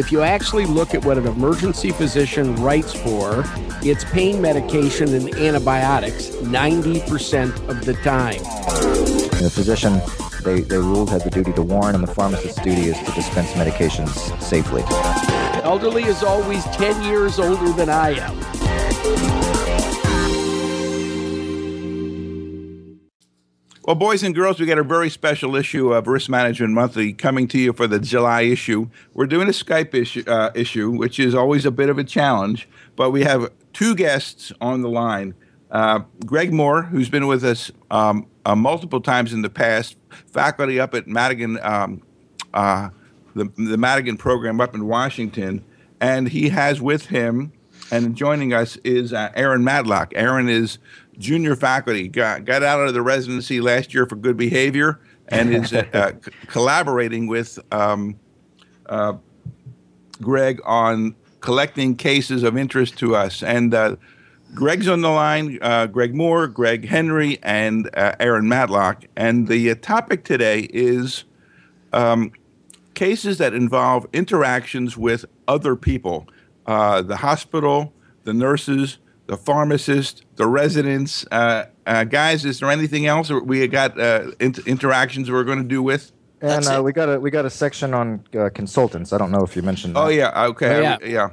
If you actually look at what an emergency physician writes for, it's pain medication and antibiotics 90% of the time. The physician, they ruled, had the duty to warn, and the pharmacist's duty is to dispense medications safely. The elderly is always 10 years older than I am. Well, boys and girls, we got a very special issue of Risk Management Monthly coming to you for the July issue. We're doing a Skype issue, which is always a bit of a challenge, but we have two guests on the line. Greg Moore, who's been with us multiple times in the past, faculty up at Madigan, the Madigan program up in Washington, and he has with him, and joining us is Aaron Matlock. Aaron is junior faculty, got out of the residency last year for good behavior, and is collaborating with Greg on collecting cases of interest to us. And Greg's on the line, Greg Moore, Greg Henry, and Aaron Matlock. And the topic today is cases that involve interactions with other people, the hospital, the nurses, the pharmacist, the residents. Guys, is there anything else we got interactions we're going to do with? And we got a section on consultants. I don't know if you mentioned that. Oh, yeah. Okay. Oh, yeah.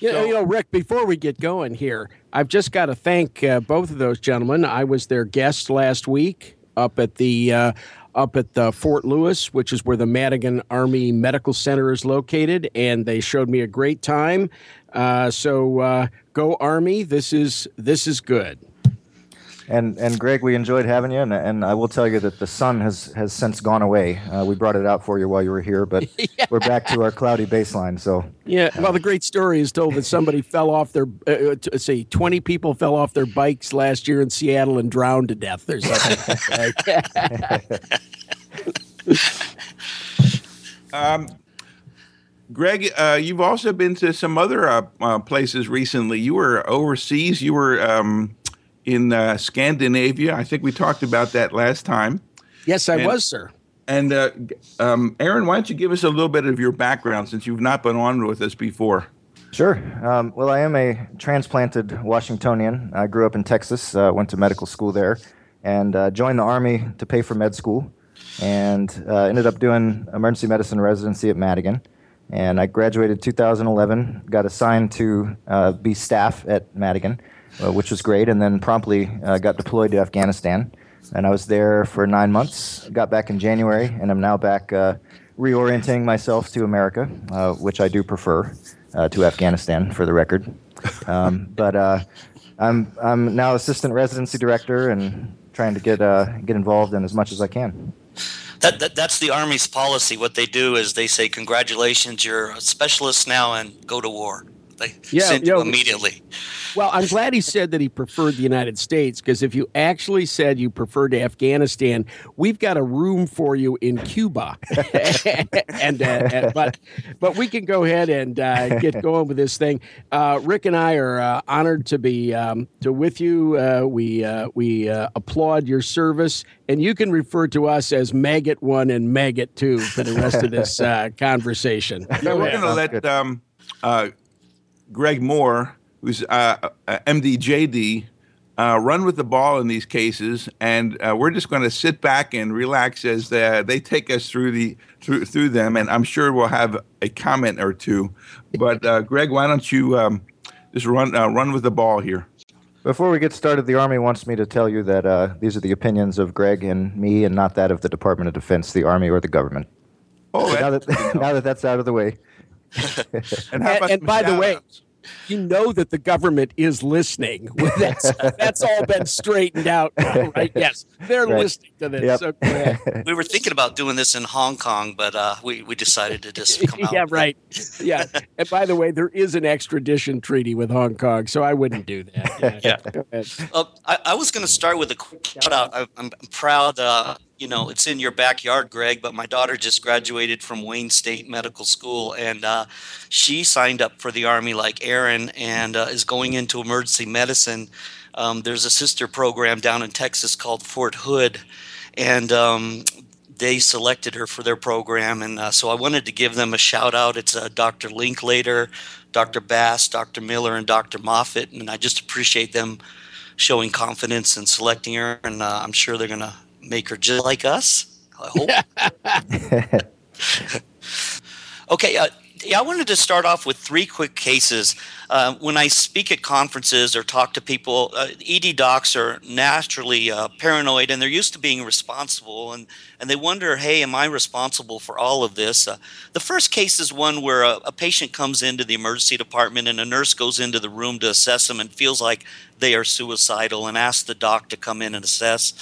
You know, Rick, before we get going here, I've just got to thank both of those gentlemen. I was their guest last week up at the Fort Lewis, which is where the Madigan Army Medical Center is located, and they showed me a great time. So go Army! This is good. And Greg, we enjoyed having you, and I will tell you that the sun has since gone away. We brought it out for you while you were here, but yeah. We're back to our cloudy baseline. So yeah, well, the great story is told that somebody fell off their 20 people fell off their bikes last year in Seattle and drowned to death. There's something Greg, you've also been to some other places recently. You were overseas. You were in Scandinavia. I think we talked about that last time. Yes, I was, sir. And Aaron, why don't you give us a little bit of your background since you've not been on with us before? Sure. Well, I am a transplanted Washingtonian. I grew up in Texas, went to medical school there, and joined the Army to pay for med school, and ended up doing emergency medicine residency at Madigan. And I graduated 2011, got assigned to be staff at Madigan, which was great, and then promptly got deployed to Afghanistan. And I was there for 9 months, got back in January, and I'm now back reorienting myself to America, which I do prefer to Afghanistan, for the record. But I'm now assistant residency director and trying to get involved in as much as I can. That's the Army's policy. What they do is they say, congratulations, you're a specialist now, and go to war. They send you immediately. Well, I'm glad he said that he preferred the United States, because if you actually said you preferred Afghanistan, we've got a room for you in Cuba. but we can go ahead and get going with this thing. Rick and I are honored to be with you. We applaud your service, and you can refer to us as Maggot 1 and Maggot 2 for the rest of this conversation. Yeah, we're going to let Greg Moore, who's MDJD, run with the ball in these cases, and we're just going to sit back and relax as they take us through them. And I'm sure we'll have a comment or two. But Greg, why don't you just run with the ball here? Before we get started, the Army wants me to tell you that these are the opinions of Greg and me, and not that of the Department of Defense, the Army, or the government. Oh, so now that that's out of the way. and by the way, you know that the government is listening. That's all been straightened out now, right? Yes, they're listening to this. Yep. So go ahead. We were thinking about doing this in Hong Kong, but we decided to just come out. Yeah, right. Yeah. And by the way, there is an extradition treaty with Hong Kong, so I wouldn't do that. Yeah. I was going to start with a quick shout out. I'm proud. You know, it's in your backyard, Greg, but my daughter just graduated from Wayne State Medical School, and she signed up for the Army like Aaron, and is going into emergency medicine. There's a sister program down in Texas called Fort Hood, and they selected her for their program, and so I wanted to give them a shout out. It's Dr. Linklater, Dr. Bass, Dr. Miller, and Dr. Moffitt, and I just appreciate them showing confidence and selecting her, and I'm sure they're going to make her just like us, I hope. Okay, I wanted to start off with three quick cases. When I speak at conferences or talk to people, ED docs are naturally paranoid, and they're used to being responsible, and they wonder, hey, am I responsible for all of this? The first case is one where a patient comes into the emergency department, and a nurse goes into the room to assess them and feels like they are suicidal and asks the doc to come in and assess.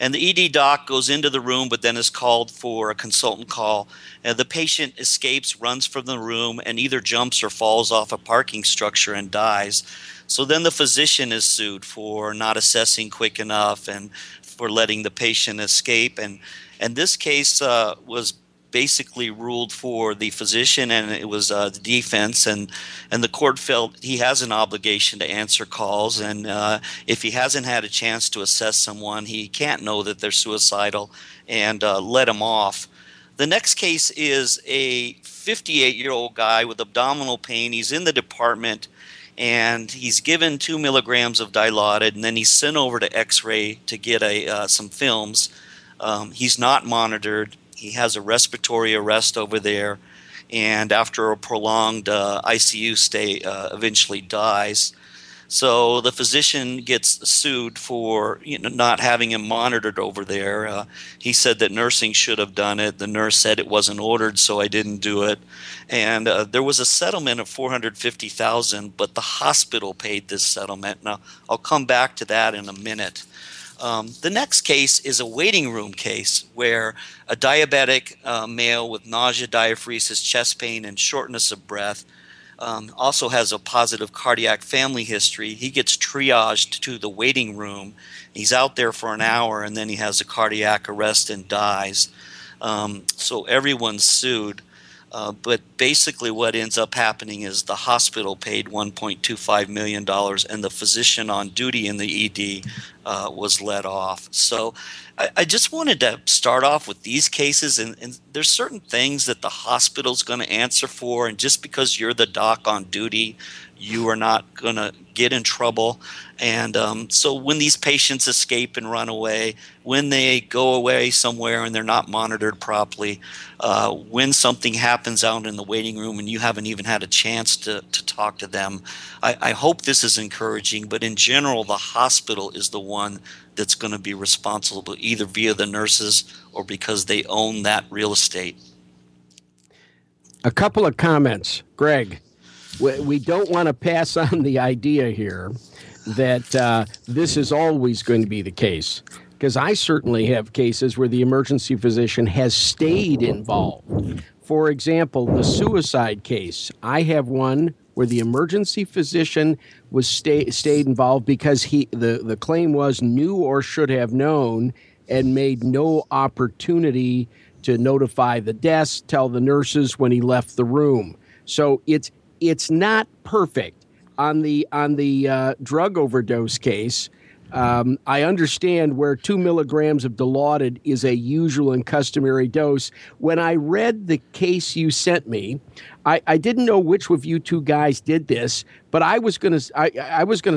And the ED doc goes into the room, but then is called for a consultant call. The patient escapes, runs from the room, and either jumps or falls off a parking structure and dies. So then the physician is sued for not assessing quick enough and for letting the patient escape. And this case was basically ruled for the physician, and it was the defense, and the court felt he has an obligation to answer calls, and if he hasn't had a chance to assess someone, he can't know that they're suicidal and let him off. The next case is a 58-year-old guy with abdominal pain. He's in the department, and he's given 2 milligrams of Dilaudid, and then he's sent over to X-ray to get some films. He's not monitored. He has a respiratory arrest over there, and after a prolonged ICU stay, eventually dies. So the physician gets sued for not having him monitored over there. He said that nursing should have done it. The nurse said it wasn't ordered, so I didn't do it. And there was a settlement of $450,000, but the hospital paid this settlement. Now, I'll come back to that in a minute. The next case is a waiting room case where a diabetic male with nausea, diaphoresis, chest pain, and shortness of breath also has a positive cardiac family history. He gets triaged to the waiting room. He's out there for an hour, and then he has a cardiac arrest and dies. So everyone's sued. But basically what ends up happening is the hospital paid $1.25 million, and the physician on duty in the ED was let off. So I just wanted to start off with these cases, and there's certain things that the hospital's going to answer for, and just because you're the doc on duty, you are not going to get in trouble. And so when these patients escape and run away, when they go away somewhere and they're not monitored properly, when something happens out in the waiting room and you haven't even had a chance to talk to them, I hope this is encouraging. But in general, the hospital is the one that's going to be responsible, either via the nurses or because they own that real estate. A couple of comments, Greg. We don't want to pass on the idea here that this is always going to be the case, because I certainly have cases where the emergency physician has stayed involved. For example, the suicide case. I have one where the emergency physician was stayed involved because the claim was knew or should have known and made no opportunity to notify the desk, tell the nurses when he left the room. So it's not perfect. On the drug overdose case, I understand where 2 milligrams of Dilaudid is a usual and customary dose. When I read the case you sent me, I didn't know which of you two guys did this, but I was gonna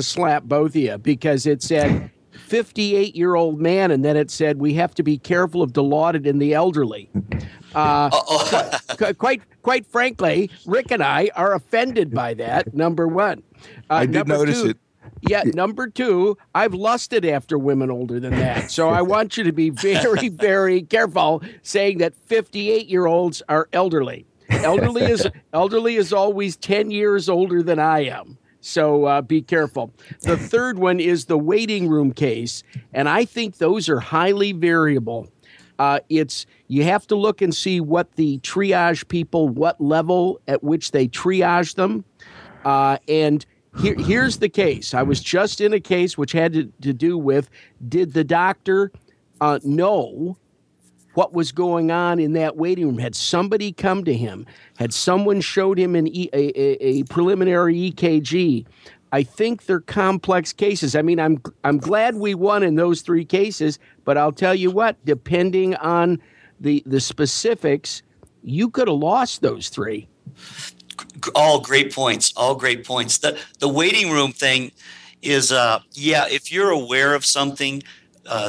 slap both of you because it said 58-year-old man, and then it said we have to be careful of Dilaudid in the elderly. Quite frankly, Rick and I are offended by that, number one. I did notice it. Yeah, number two, I've lusted after women older than that. So I want you to be very, very careful saying that 58-year-olds are elderly. Elderly is always 10 years older than I am. So be careful. The third one is the waiting room case, and I think those are highly variable. You have to look and see what the triage people, what level at which they triage them. And here's the case. I was just in a case which had to do with, did the doctor know what was going on in that waiting room? Had somebody come to him? Had someone showed him a preliminary EKG? I think they're complex cases. I mean, I'm glad we won in those three cases, but I'll tell you what, depending on the specifics, you could have lost those three. All great points. All great points. The waiting room thing is, if you're aware of something,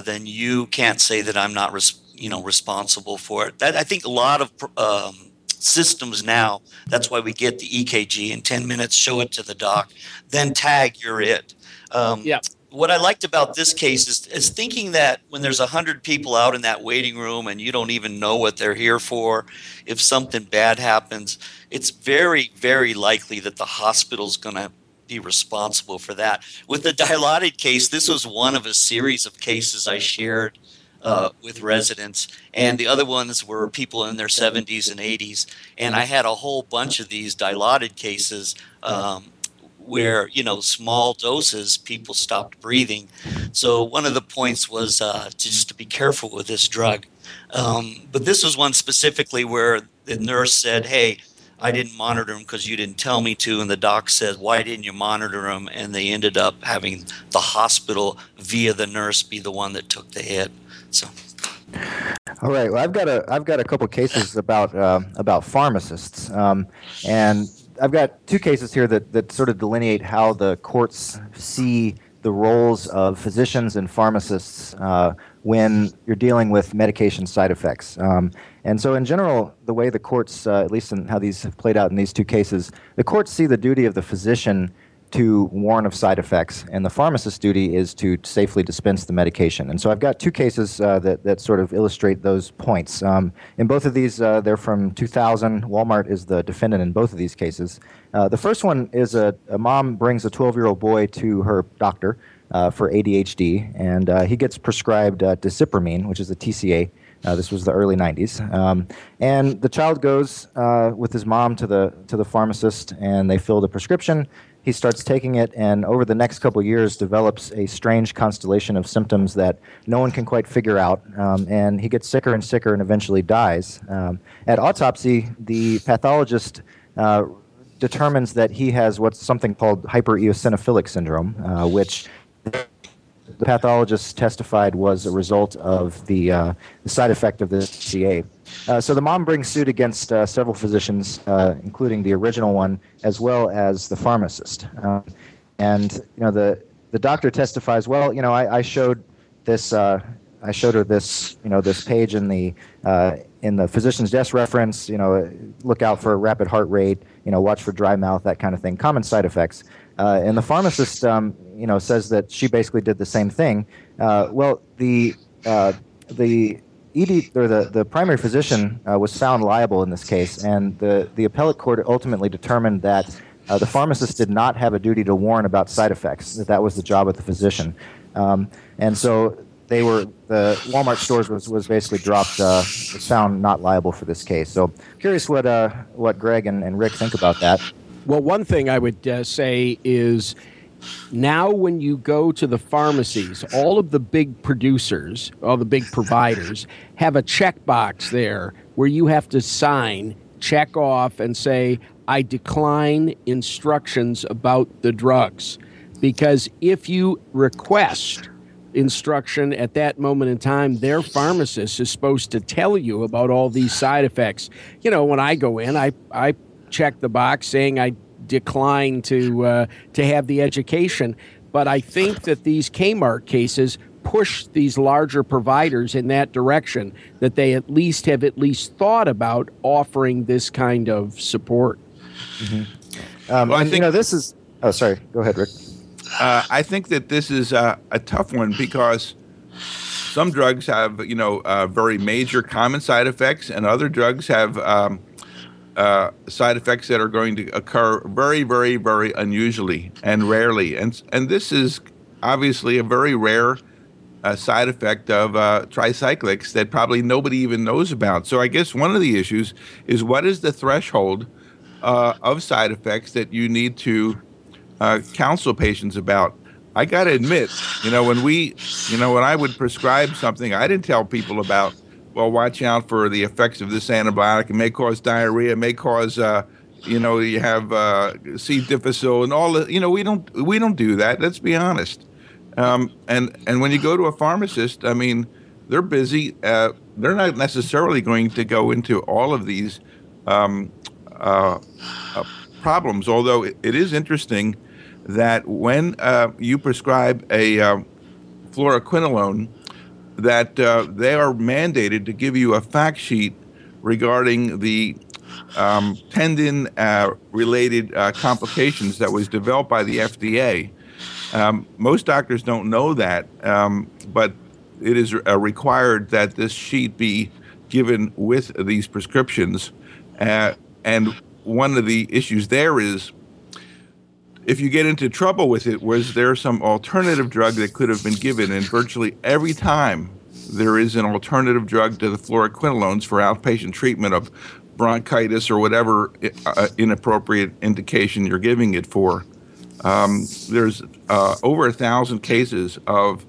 then you can't say that I'm not responsible for it. That I think a lot of systems now, that's why we get the EKG in 10 minutes, show it to the doc, then tag, you're it. What I liked about this case is thinking that when there's 100 people out in that waiting room and you don't even know what they're here for, if something bad happens, it's very, very likely that the hospital's going to be responsible for that. With the Dilaudid case, this was one of a series of cases I shared with residents, and the other ones were people in their 70s and 80s, and I had a whole bunch of these Dilaudid cases where, small doses, people stopped breathing. So one of the points was to be careful with this drug. But this was one specifically where the nurse said, hey, I didn't monitor him because you didn't tell me to. And the doc said, why didn't you monitor him? And they ended up having the hospital via the nurse be the one that took the hit. So, all right. Well, I've got a couple of cases about pharmacists, and I've got two cases here that sort of delineate how the courts see the roles of physicians and pharmacists when you're dealing with medication side effects. And so in general, the way the courts, at least in how these have played out in these two cases, the courts see the duty of the physician to warn of side effects, and the pharmacist's duty is to safely dispense the medication. And so I've got two cases that sort of illustrate those points. In both of these, they're from 2000. Walmart is the defendant in both of these cases. The first one is a mom brings a 12-year-old boy to her doctor for ADHD, and he gets prescribed desipramine, which is a TCA. This was the early 90s. And the child goes with his mom to the pharmacist, and they fill the prescription. He starts taking it, and over the next couple of years develops a strange constellation of symptoms that no one can quite figure out, and he gets sicker and sicker and eventually dies. At autopsy, the pathologist determines that he has something called hyper-eosinophilic syndrome, which the pathologist testified was a result of the side effect of this TCA. So the mom brings suit against several physicians, including the original one, as well as the pharmacist. And the doctor testifies, well, I showed her this, this page in the physician's desk reference. Look out for a rapid heart rate. Watch for dry mouth, that kind of thing. Common side effects. And the pharmacist, says that she basically did the same thing. The ED, or the primary physician, was found liable in this case, and the appellate court ultimately determined that the pharmacist did not have a duty to warn about side effects, that was the job of the physician. And so the Walmart stores was basically dropped, was found not liable for this case. So I'm curious what Greg and Rick think about that. Well, one thing I would say is now when you go to the pharmacies, all of the big producers, all the big providers, have a checkbox there where you have to sign, check off, and say, I decline instructions about the drugs. Because if you request instruction at that moment in time, their pharmacist is supposed to tell you about all these side effects. When I go in, I check the box saying I decline to have the education. But I think that these Kmart cases push these larger providers in that direction, that they at least thought about offering this kind of support. Mm-hmm. I think this is... Oh, sorry. Go ahead, Rick. I think that this is a tough one because some drugs have, very major common side effects, and other drugs have... side effects that are going to occur very, very, very unusually and rarely. And this is obviously a very rare side effect of tricyclics that probably nobody even knows about. So I guess one of the issues is what is the threshold of side effects that you need to counsel patients about? I got to admit, when I would prescribe something, I didn't tell people about, well, watch out for the effects of this antibiotic. It may cause diarrhea. It may cause, you have C. difficile and all that. We don't do that. Let's be honest. And when you go to a pharmacist, they're busy. They're not necessarily going to go into all of these problems, although it is interesting that when you prescribe a fluoroquinolone, that they are mandated to give you a fact sheet regarding the tendon-related complications that was developed by the FDA. Most doctors don't know that, but it is required that this sheet be given with these prescriptions. And one of the issues there is, if you get into trouble with it, was there some alternative drug that could have been given? And virtually every time there is an alternative drug to the fluoroquinolones for outpatient treatment of bronchitis or whatever inappropriate indication you're giving it for. There's over 1,000 cases of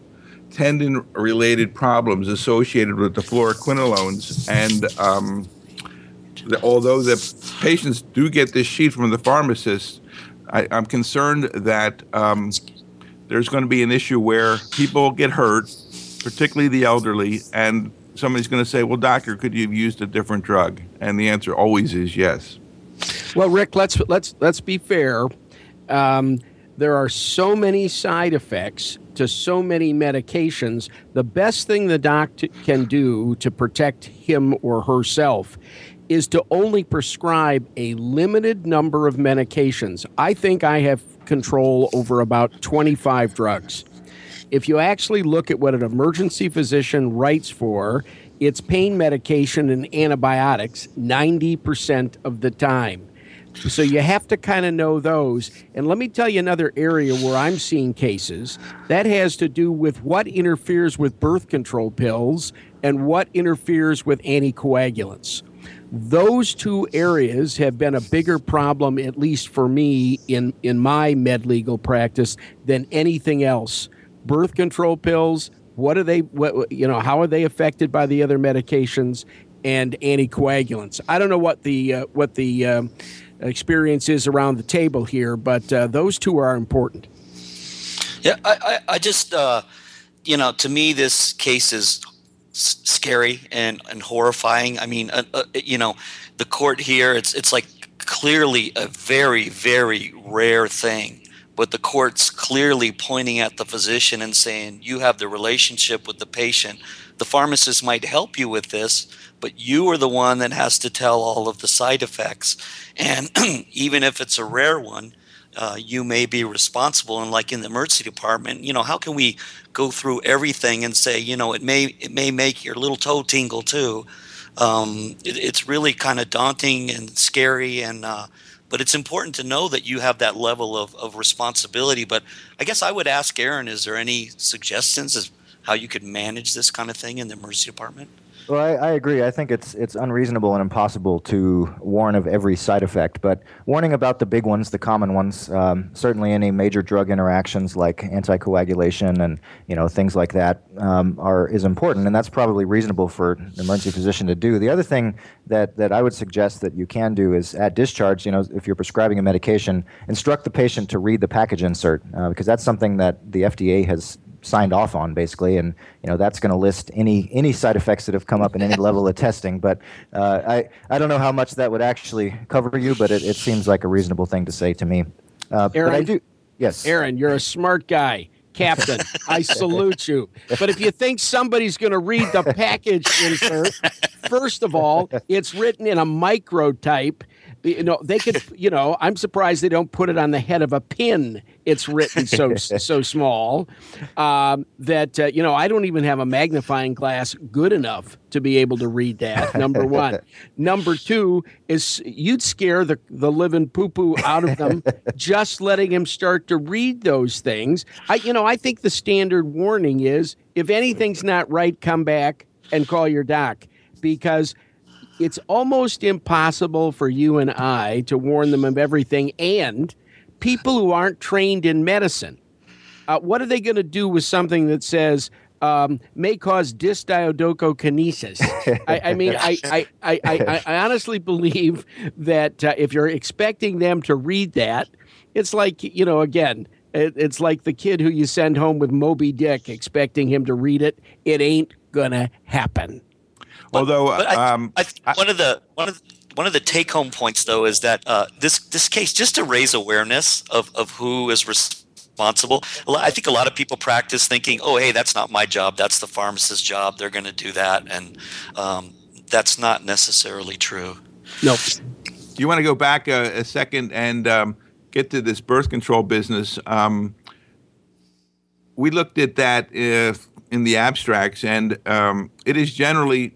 tendon-related problems associated with the fluoroquinolones, and although the patients do get this sheet from the pharmacist, I'm concerned that there's going to be an issue where people get hurt, particularly the elderly, and somebody's going to say, well, doctor, could you have used a different drug? And the answer always is yes. Well, Rick, let's be fair. There are so many side effects to so many medications. The best thing the doc can do to protect him or herself is to only prescribe a limited number of medications. I think I have control over about 25 drugs. If you actually look at what an emergency physician writes for, it's pain medication and antibiotics 90% of the time. So you have to kind of know those. And let me tell you another area where I'm seeing cases. That has to do with what interferes with birth control pills and what interferes with anticoagulants. Those two areas have been a bigger problem, at least for me, in my med legal practice than anything else. Birth control pills, how are they affected by the other medications, and anticoagulants? I don't know what the experience is around the table here, but those two are important. Yeah, I just, to me, this case is scary and horrifying. I mean, the court here, it's like clearly a very, very rare thing. But the court's clearly pointing at the physician and saying, you have the relationship with the patient. The pharmacist might help you with this, but you are the one that has to tell all of the side effects. And even if it's a rare one, you may be responsible. And like in the emergency department, how can we go through everything and say, it may make your little toe tingle too? It's really kind of daunting and scary, and but it's important to know that you have that level of responsibility. But I guess I would ask Aaron, is there any suggestions as how you could manage this kind of thing in the emergency department? Well, I agree. I think it's unreasonable and impossible to warn of every side effect, but warning about the big ones, the common ones, certainly any major drug interactions like anticoagulation and things like that is important, and that's probably reasonable for an emergency physician to do. The other thing that I would suggest that you can do is at discharge, if you're prescribing a medication, instruct the patient to read the package insert, because that's something that the FDA has signed off on, basically, and that's going to list any side effects that have come up in any level of testing. But I don't know how much that would actually cover you, but it seems like a reasonable thing to say to me. Aaron, but I do. Yes, Aaron, you're a smart guy, Captain. I salute you. But if you think somebody's going to read the package insert, first of all, it's written in a microtype. They could. I'm surprised they don't put it on the head of a pin. It's written so small that I don't even have a magnifying glass good enough to be able to read that. Number one. Number two is you'd scare the living poo-poo out of them just letting him start to read those things. I think the standard warning is if anything's not right, come back and call your doc, because it's almost impossible for you and I to warn them of everything. And people who aren't trained in medicine, what are they going to do with something that says may cause dysdiadochokinesis? I honestly believe that if you're expecting them to read that, it's like, again, it's like the kid who you send home with Moby Dick, expecting him to read it. It ain't gonna happen. Although, one of the take-home points, though, is that this case, just to raise awareness of who is responsible. I think a lot of people practice thinking, "Oh, hey, that's not my job. That's the pharmacist's job. They're going to do that," and that's not necessarily true. Nope. You want to go back a second and get to this birth control business. We looked at that in the abstracts, and it is generally.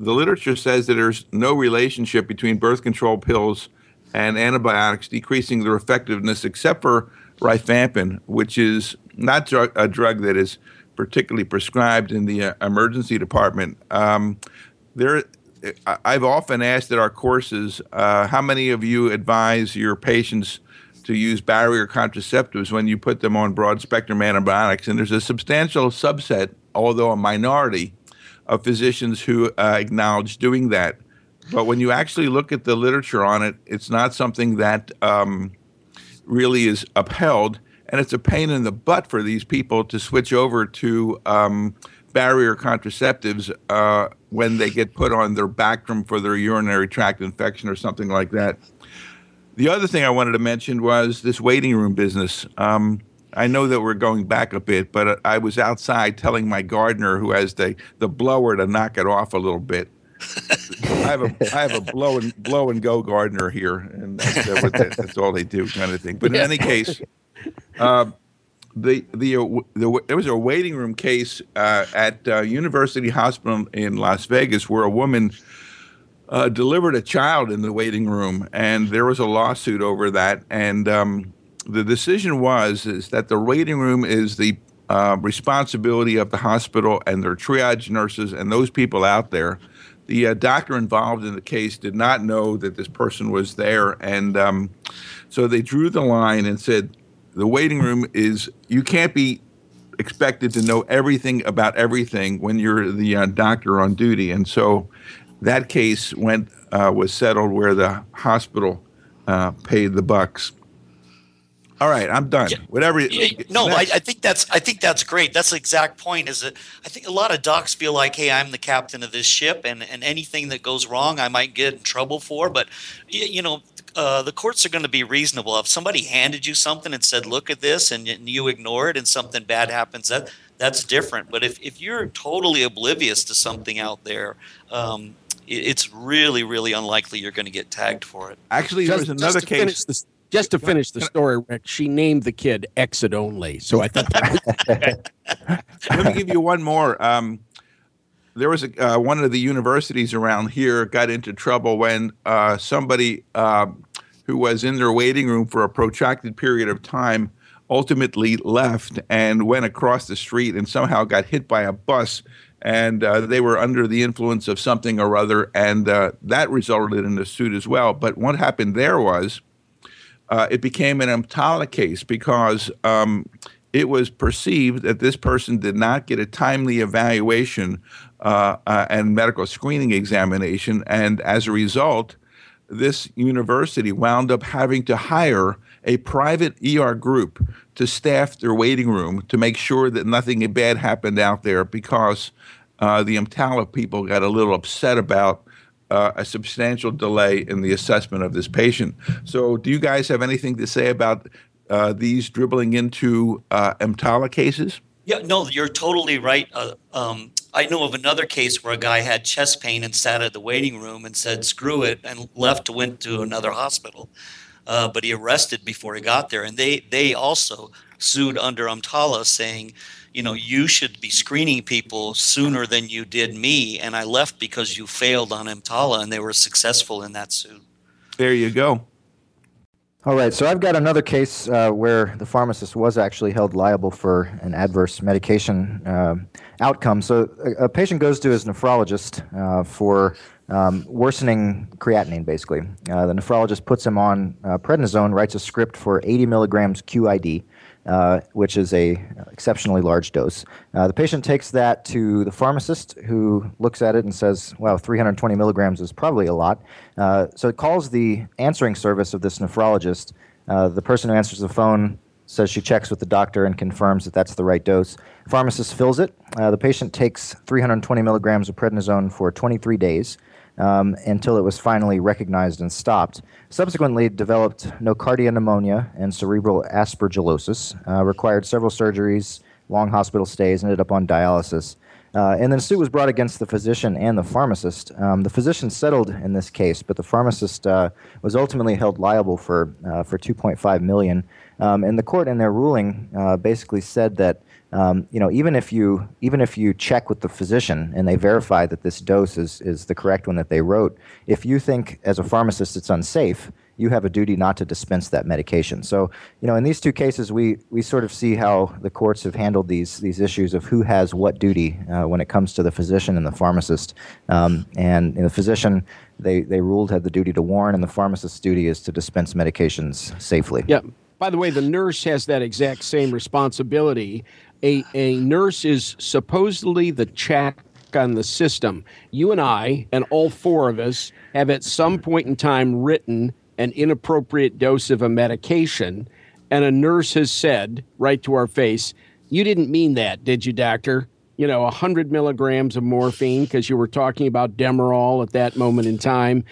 The literature says that there's no relationship between birth control pills and antibiotics decreasing their effectiveness except for rifampin, which is not a drug that is particularly prescribed in the emergency department. I've often asked at our courses, how many of you advise your patients to use barrier contraceptives when you put them on broad-spectrum antibiotics? And there's a substantial subset, although a minority, of physicians who acknowledge doing that. But when you actually look at the literature on it, it's not something that really is upheld, and it's a pain in the butt for these people to switch over to barrier contraceptives when they get put on their Bactrim for their urinary tract infection or something like that. The other thing I wanted to mention was this waiting room business. I know that we're going back a bit, but I was outside telling my gardener, who has the blower, to knock it off a little bit. I have a blow and go gardener here, and that's all they do, kind of thing. But in any case, there was a waiting room case at University Hospital in Las Vegas where a woman delivered a child in the waiting room, and there was a lawsuit over that, and the decision is that the waiting room is the responsibility of the hospital and their triage nurses and those people out there. The doctor involved in the case did not know that this person was there, and so they drew the line and said, the waiting room is, you can't be expected to know everything about everything when you're the doctor on duty. And so that case was settled where the hospital paid the bucks. All right, I'm done. Yeah. Whatever. No, I think that's great. That's the exact point. Is that I think a lot of docs feel like, hey, I'm the captain of this ship, and anything that goes wrong, I might get in trouble for. But the courts are going to be reasonable. If somebody handed you something and said, look at this, and you ignore it, and something bad happens, that's different. But if you're totally oblivious to something out there, it's really, really unlikely you're going to get tagged for it. Actually, there's another case. Just to finish the story, Rick, she named the kid Exit Only. So I thought that was Let me give you one more. There was one of the universities around here got into trouble when somebody who was in their waiting room for a protracted period of time ultimately left and went across the street and somehow got hit by a bus. And they were under the influence of something or other. And that resulted in a suit as well. But what happened there was, it became an EMTALA case because it was perceived that this person did not get a timely evaluation and medical screening examination. And as a result, this university wound up having to hire a private ER group to staff their waiting room to make sure that nothing bad happened out there because the EMTALA people got a little upset about a substantial delay in the assessment of this patient. So do you guys have anything to say about these dribbling into EMTALA cases? Yeah, no, you're totally right. I know of another case where a guy had chest pain and sat at the waiting room and said, screw it, and left, went to another hospital. But he arrested before he got there. And they also sued under EMTALA saying, you should be screening people sooner than you did me, and I left because you failed on EMTALA, and they were successful in that suit. There you go. All right, so I've got another case where the pharmacist was actually held liable for an adverse medication outcome. So a patient goes to his nephrologist for worsening creatinine, basically. The nephrologist puts him on prednisone, writes a script for 80 milligrams QID, which is a exceptionally large dose. The patient takes that to the pharmacist, who looks at it and says, wow, 320 milligrams is probably a lot. So it calls the answering service of this nephrologist. The person who answers the phone So she checks with the doctor and confirms that that's the right dose. Pharmacist fills it. The patient takes 320 milligrams of prednisone for 23 days until it was finally recognized and stopped. Subsequently developed nocardia pneumonia and cerebral aspergillosis, required several surgeries, long hospital stays, ended up on dialysis. And then suit was brought against the physician and the pharmacist. The physician settled in this case, but the pharmacist was ultimately held liable for $2.5 million. And the court, in their ruling, basically said that even if you check with the physician and they verify that this dose is the correct one that they wrote, if you think as a pharmacist it's unsafe, you have a duty not to dispense that medication. So, in these two cases, we sort of see how the courts have handled these issues of who has what duty when it comes to the physician and the pharmacist. And the physician, they ruled, had the duty to warn, and the pharmacist's duty is to dispense medications safely. Yeah. By the way, the nurse has that exact same responsibility. A nurse is supposedly the check on the system. You and I, and all four of us, have at some point in time written an inappropriate dose of a medication, and a nurse has said right to our face, "You didn't mean that, did you, doctor? 100 milligrams of morphine because you were talking about Demerol at that moment in time."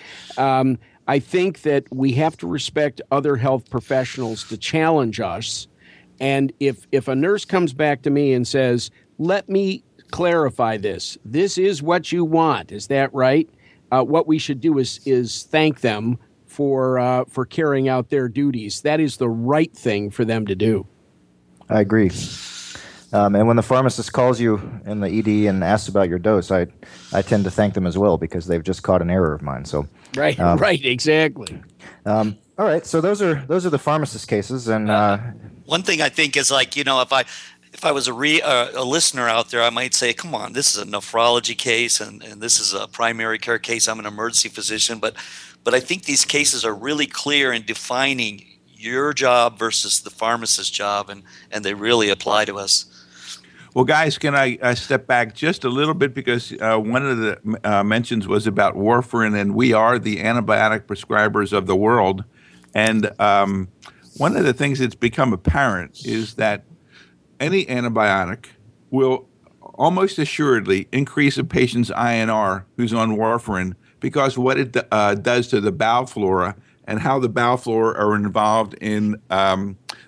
I think that we have to respect other health professionals to challenge us. And if a nurse comes back to me and says, "Let me clarify this. This is what you want. Is that right?" What we should do is thank them for carrying out their duties. That is the right thing for them to do. I agree. And when the pharmacist calls you in the ED and asks about your dose, I tend to thank them as well because they've just caught an error of mine. So right, exactly. All right, so those are the pharmacist cases. And one thing I think is if I was a listener out there, I might say, come on, this is a nephrology case and this is a primary care case. I'm an emergency physician, but I think these cases are really clear in defining your job versus the pharmacist's job, and they really apply to us. Well, guys, can I step back just a little bit because one of the mentions was about warfarin, and we are the antibiotic prescribers of the world. And one of the things that's become apparent is that any antibiotic will almost assuredly increase a patient's INR who's on warfarin because what it does to the bowel flora and how the bowel flora are involved in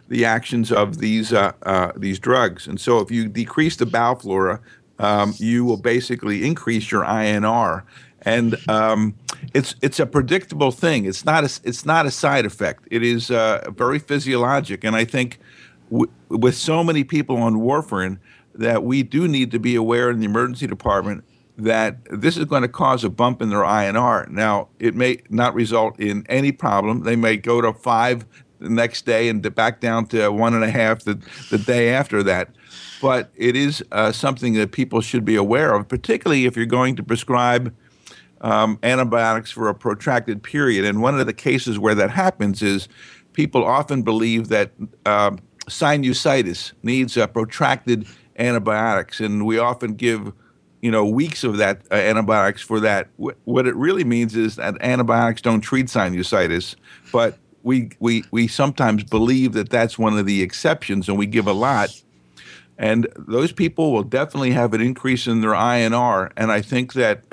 the actions of these drugs. And so if you decrease the bowel flora, you will basically increase your INR. And it's a predictable thing. It's not a side effect. It is very physiologic. And I think with so many people on warfarin that we do need to be aware in the emergency department that this is going to cause a bump in their INR. Now, it may not result in any problem. They may go to 5 the next day and back down to 1.5 the day after that. But it is something that people should be aware of, particularly if you're going to prescribe antibiotics for a protracted period. And one of the cases where that happens is people often believe that sinusitis needs protracted antibiotics, and we often give weeks of that antibiotics for that. What it really means is that antibiotics don't treat sinusitis, but we sometimes believe that that's one of the exceptions, and we give a lot. And those people will definitely have an increase in their INR, and I think that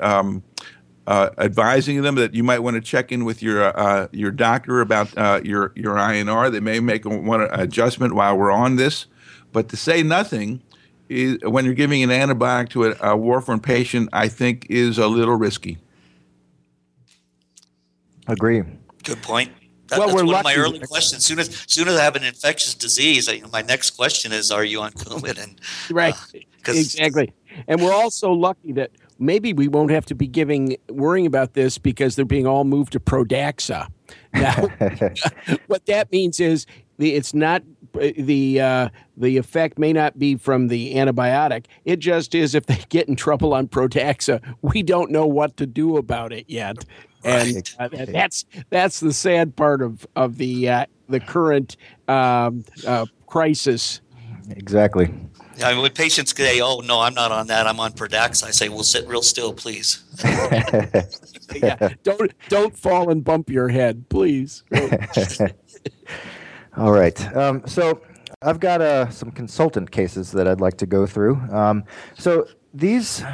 advising them that you might want to check in with your doctor about your INR. They may make one adjustment while we're on this, but to say nothing is, when you're giving an antibiotic to a warfarin patient, I think is a little risky. Agree. Good point. That's one of my early questions. Soon as I have an infectious disease, my next question is, are you on COVID? And, right, exactly. And we're also lucky that maybe we won't have to be worrying about this because they're being all moved to Pradaxa. Now, what that means is it's not the effect may not be from the antibiotic. It just is if they get in trouble on Pradaxa, we don't know what to do about it yet. And that's the sad part of the current crisis. Exactly. I mean, when patients say, "Oh no, I'm not on that. I'm on Pradaxa," I say, "Well, sit real still, please." Yeah, don't fall and bump your head, please. All right. So I've got some consultant cases that I'd like to go through. So these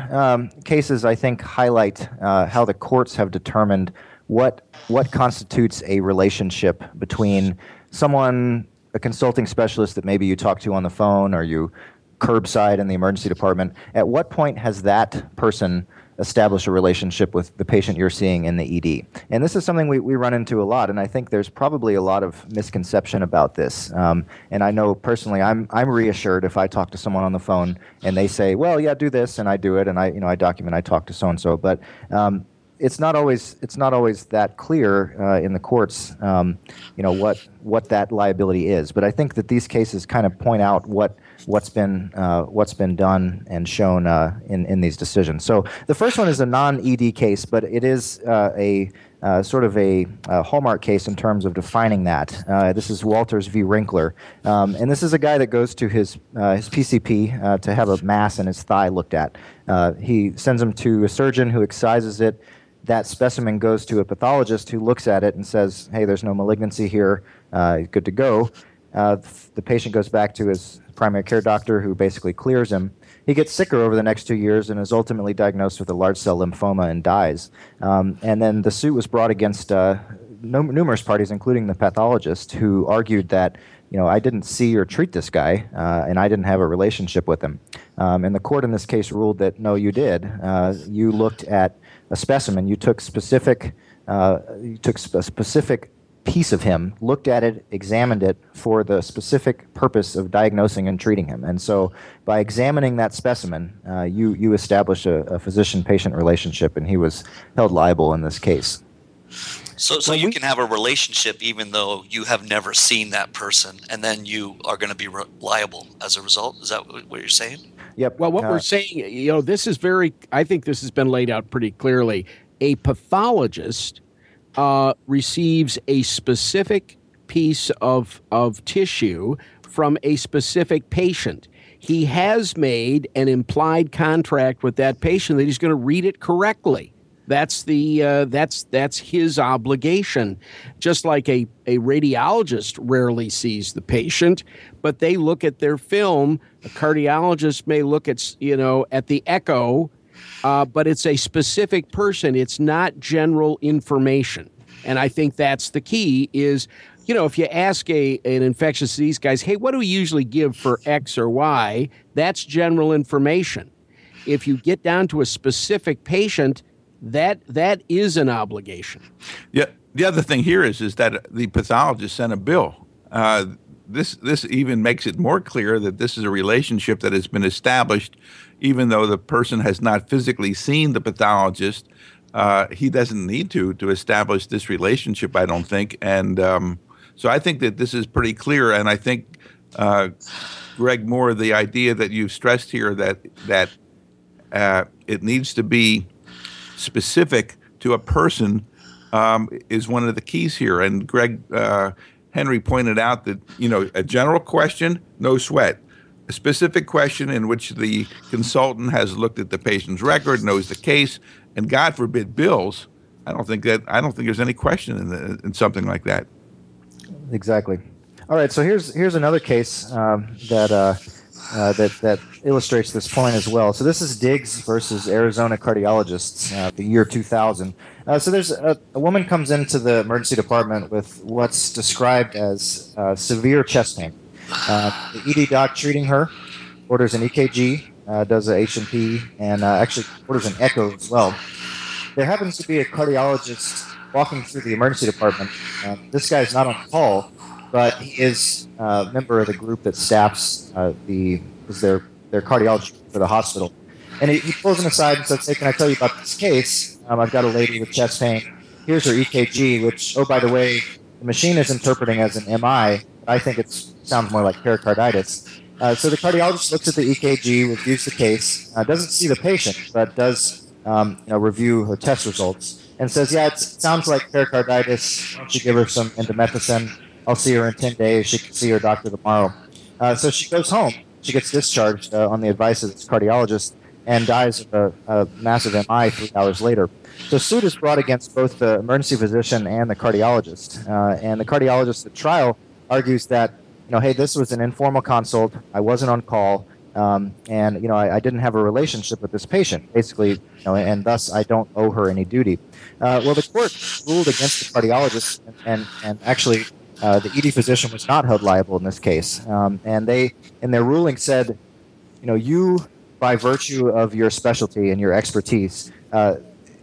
cases, I think, highlight how the courts have determined what constitutes a relationship between someone, a consulting specialist that maybe you talk to on the phone or you curbside in the emergency department. At what point has that person established a relationship with the patient you're seeing in the ED? And this is something we run into a lot, and I think there's probably a lot of misconception about this. And I know personally I'm reassured if I talk to someone on the phone and they say, well, yeah, do this, and I do it, and I document, I talk to so-and-so. But it's not always that clear in the courts, what that liability is. But I think that these cases kind of point out what's been done and shown in these decisions. So the first one is a non-ED case, but it is sort of a hallmark case in terms of defining that. This is Walters v. Wrinkler, and this is a guy that goes to his PCP to have a mass in his thigh looked at. He sends him to a surgeon who excises it. That specimen goes to a pathologist who looks at it and says, hey, there's no malignancy here, good to go. The patient goes back to his primary care doctor who basically clears him. He gets sicker over the next 2 years and is ultimately diagnosed with a large cell lymphoma and dies. And then the suit was brought against numerous parties, including the pathologist, who argued that, I didn't see or treat this guy, and I didn't have a relationship with him. And the court in this case ruled that, no, you did. You looked at a specimen, you took a specific piece of him, looked at it, examined it for the specific purpose of diagnosing and treating him. And so by examining that specimen, you establish a physician-patient relationship, and he was held liable in this case. So you can have a relationship even though you have never seen that person, and then you are going to be liable as a result? Is that what you're saying? Yep. Well, what we're saying, this is I think this has been laid out pretty clearly. A pathologist receives a specific piece of tissue from a specific patient. He has made an implied contract with that patient that he's going to read it correctly. That's the that's his obligation. Just like a radiologist rarely sees the patient, but they look at their film. A cardiologist may look at at the echo, but it's a specific person. It's not general information, and I think that's the key. Is if you ask an infectious disease guy, hey, what do we usually give for X or Y? That's general information. If you get down to a specific patient, that is an obligation. Yeah. The other thing here is that the pathologist sent a bill. This even makes it more clear that this is a relationship that has been established, even though the person has not physically seen the pathologist. He doesn't need to establish this relationship, I don't think. And so I think that this is pretty clear. And I think, Greg Moore, the idea that you've stressed here that it needs to be specific to a person is one of the keys here. And Greg Henry pointed out that, a general question, no sweat. A specific question in which the consultant has looked at the patient's record, knows the case, and God forbid bills. I don't think there's any question in something like that. Exactly. All right. So here's another case that illustrates this point as well. So this is Diggs versus Arizona Cardiologists, the year 2000. So there's a woman comes into the emergency department with what's described as severe chest pain. The ED doc treating her orders an EKG, does an H&P, and actually orders an echo as well. There happens to be a cardiologist walking through the emergency department. This guy's not on call, but he is a member of the group that staffs their cardiology for the hospital. And he pulls him aside and says, hey, can I tell you about this case? I've got a lady with chest pain. Here's her EKG, which, oh, by the way, the machine is interpreting as an MI. But I think it sounds more like pericarditis. So the cardiologist looks at the EKG, reviews the case, doesn't see the patient, but does review her test results, and says, yeah, it sounds like pericarditis. Why don't you give her some indomethacin? I'll see her in 10 days. She can see her doctor tomorrow. So she goes home. She gets discharged on the advice of this cardiologist and dies of a massive MI 3 hours later. So suit is brought against both the emergency physician and the cardiologist. And the cardiologist at trial argues that you know, hey, this was an informal consult. I wasn't on call. And, you know, I didn't have a relationship with this patient, basically, you know, and thus I don't owe her any duty. Well, the court ruled against the cardiologist, and actually the ED physician was not held liable in this case. And they, in their ruling, said, you know, you, by virtue of your specialty and your expertise,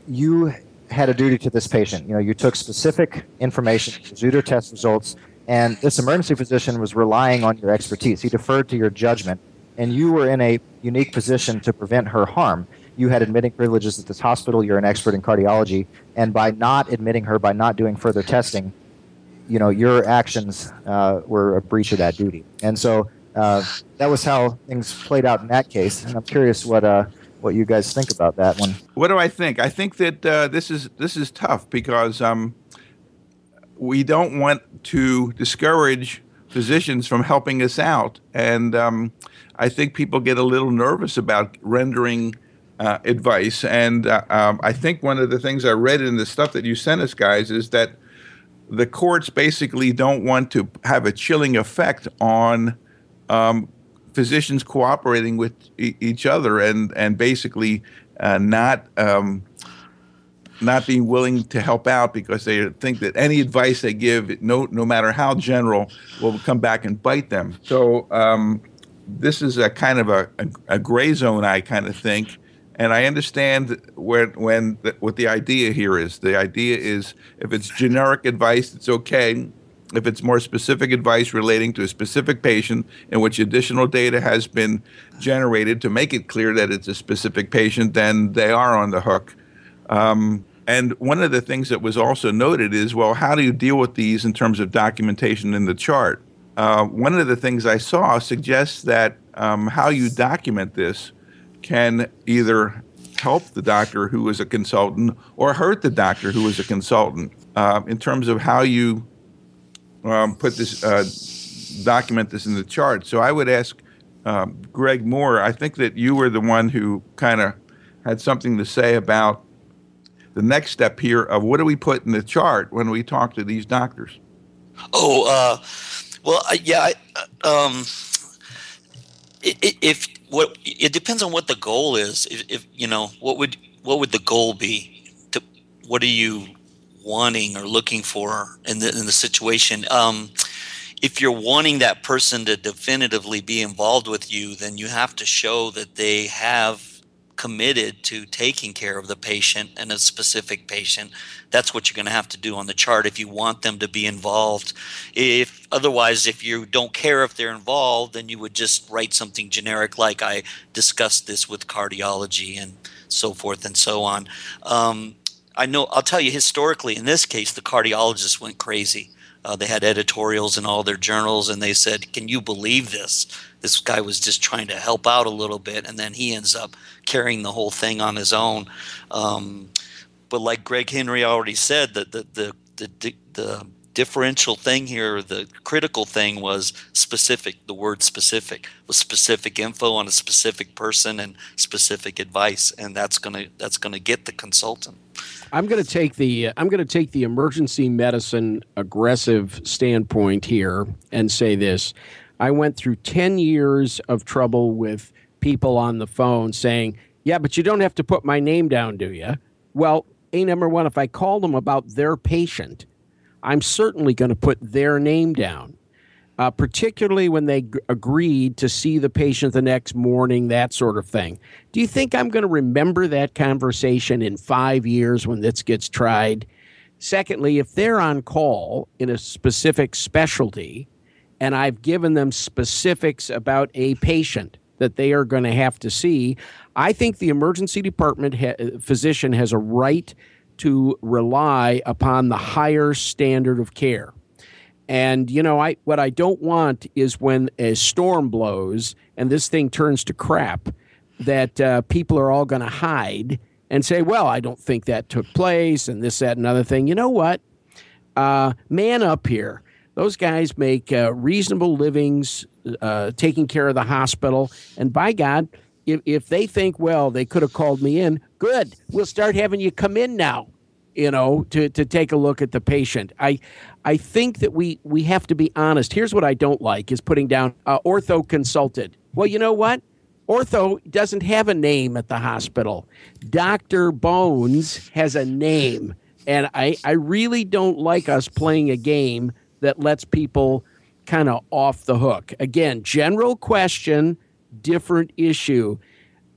you had a duty to this patient. You know, you took specific information, Zutter test results, and this emergency physician was relying on your expertise. He deferred to your judgment. And you were in a unique position to prevent her harm. You had admitting privileges at this hospital. You're an expert in cardiology. And by not admitting her, by not doing further testing, you know, your actions were a breach of that duty. And so that was how things played out in that case. And I'm curious what you guys think about that one. What do I think? I think that this is tough because we don't want to discourage physicians from helping us out. And I think people get a little nervous about rendering advice. And I think one of the things I read in the stuff that you sent us, guys, is that the courts basically don't want to have a chilling effect on physicians cooperating with each other and basically not being willing to help out because they think that any advice they give, no matter how general, will come back and bite them. So this is a kind of a gray zone, I kind of think. And I understand what the idea here is. The idea is if it's generic advice, it's okay. If it's more specific advice relating to a specific patient in which additional data has been generated to make it clear that it's a specific patient, then they are on the hook. And one of the things that was also noted is, well, how do you deal with these in terms of documentation in the chart? One of the things I saw suggests that how you document this can either help the doctor who is a consultant or hurt the doctor who is a consultant in terms of how you document this in the chart. So I would ask Greg Moore, I think that you were the one who kind of had something to say about the next step here of what do we put in the chart when we talk to these doctors? Oh, It depends on what the goal is. If you know, what would the goal be? What are you wanting or looking for in the situation? If you're wanting that person to definitively be involved with you, then you have to show that they have committed to taking care of the patient and a specific patient. That's what you're going to have to do on the chart if you want them to be involved. Otherwise, if you don't care if they're involved, then you would just write something generic like I discussed this with cardiology and so forth and so on. I'll tell you historically in this case, the cardiologists went crazy. They had editorials in all their journals, and they said, can you believe this? This guy was just trying to help out a little bit, and then he ends up carrying the whole thing on his own. But like Greg Henry already said, the differential thing here, the critical thing was specific, the word specific, with specific info on a specific person and specific advice, and that's going to get the consultant. I'm going to take the emergency medicine aggressive standpoint here and say this. I went through 10 years of trouble with people on the phone saying, yeah, but you don't have to put my name down, do you? Well, number one, if I call them about their patient, I'm certainly going to put their name down, particularly when they agreed to see the patient the next morning, that sort of thing. Do you think I'm going to remember that conversation in 5 years when this gets tried? Secondly, if they're on call in a specific specialty, and I've given them specifics about a patient that they are going to have to see, I think the emergency department physician has a right to rely upon the higher standard of care. And, you know, what I don't want is when a storm blows and this thing turns to crap, that people are all going to hide and say, well, I don't think that took place and this, that, and other thing. You know what? Man up here. Those guys make reasonable livings taking care of the hospital. And by God, if they think, well, they could have called me in, good. We'll start having you come in now. you know, to take a look at the patient. I think that we have to be honest. Here's what I don't like is putting down ortho consulted. Well, you know what? Ortho doesn't have a name at the hospital. Dr. Bones has a name. And I really don't like us playing a game that lets people kind of off the hook. Again, general question, different issue.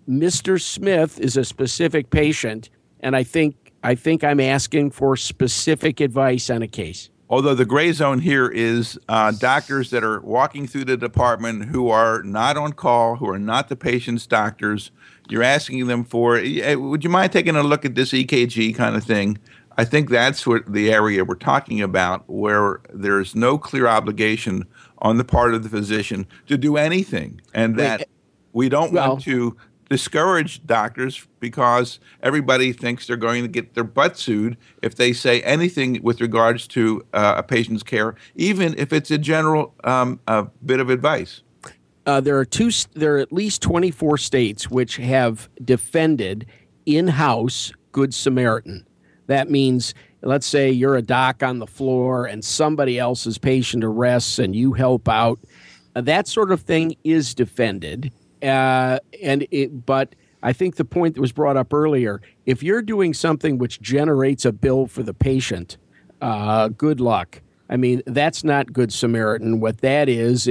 Mr. Smith is a specific patient, and I think I'm asking for specific advice on a case. Although the gray zone here is doctors that are walking through the department who are not on call, who are not the patient's doctors. You're asking them for, hey, would you mind taking a look at this EKG kind of thing? I think that's what the area we're talking about, where there's no clear obligation on the part of the physician to do anything. And that we don't want to discourage doctors because everybody thinks they're going to get their butt sued if they say anything with regards to a patient's care, even if it's a general bit of advice. There are at least 24 states which have defended in-house Good Samaritan. That means, let's say you're a doc on the floor and somebody else's patient arrests and you help out. That sort of thing is defended. But I think the point that was brought up earlier, if you're doing something which generates a bill for the patient, good luck. I mean, that's not Good Samaritan. What that is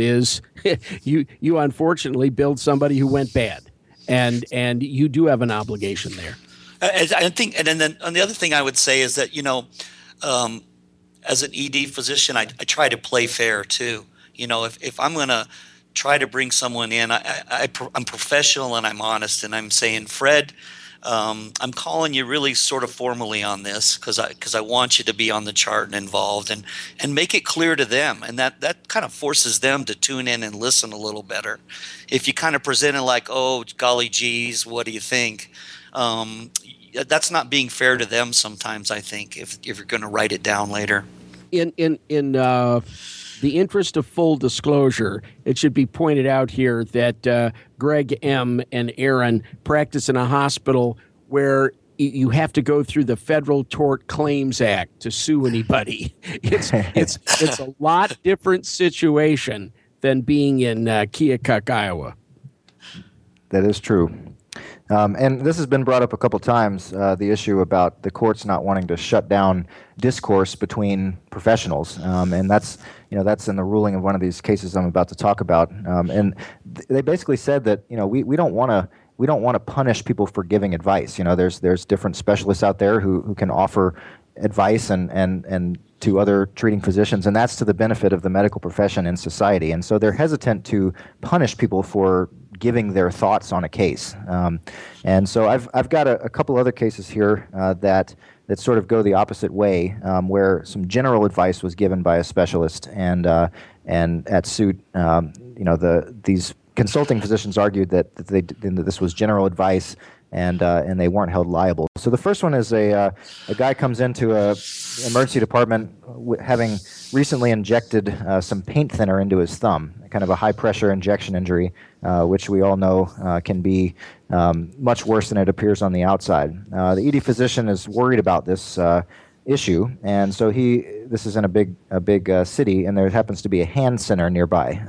you unfortunately billed somebody who went bad, and you do have an obligation there. I think, and then and the other thing I would say is that, you know, as an ED physician, I try to play fair too. You know, if I'm going to try to bring someone in, I'm professional and I'm honest, and I'm saying, Fred, I'm calling you really sort of formally on this because I want you to be on the chart and involved, and make it clear to them, and that kind of forces them to tune in and listen a little better. If you kind of present it like, oh, golly geez, what do you think? That's not being fair to them sometimes, I think, if you're going to write it down later. In the interest of full disclosure, it should be pointed out here that Greg M. and Aaron practice in a hospital where you have to go through the Federal Tort Claims Act to sue anybody. It's a lot different situation than being in Keokuk, Iowa. That is true. And this has been brought up a couple times, the issue about the courts not wanting to shut down discourse between professionals, and that's in the ruling of one of these cases I'm about to talk about. And they basically said that we don't want to punish people for giving advice. You know, there's different specialists out there who can offer advice and to other treating physicians, and that's to the benefit of the medical profession and society. And so they're hesitant to punish people for giving their thoughts on a case, and so I've got a couple other cases here that sort of go the opposite way, where some general advice was given by a specialist, and at suit, these consulting physicians argued that this was general advice, and they weren't held liable. So the first one is a guy comes into a emergency department having recently injected some paint thinner into his thumb, kind of a high-pressure injection injury, which we all know can be much worse than it appears on the outside. The ED physician is worried about this issue, and so this is in a big city, and there happens to be a hand center nearby,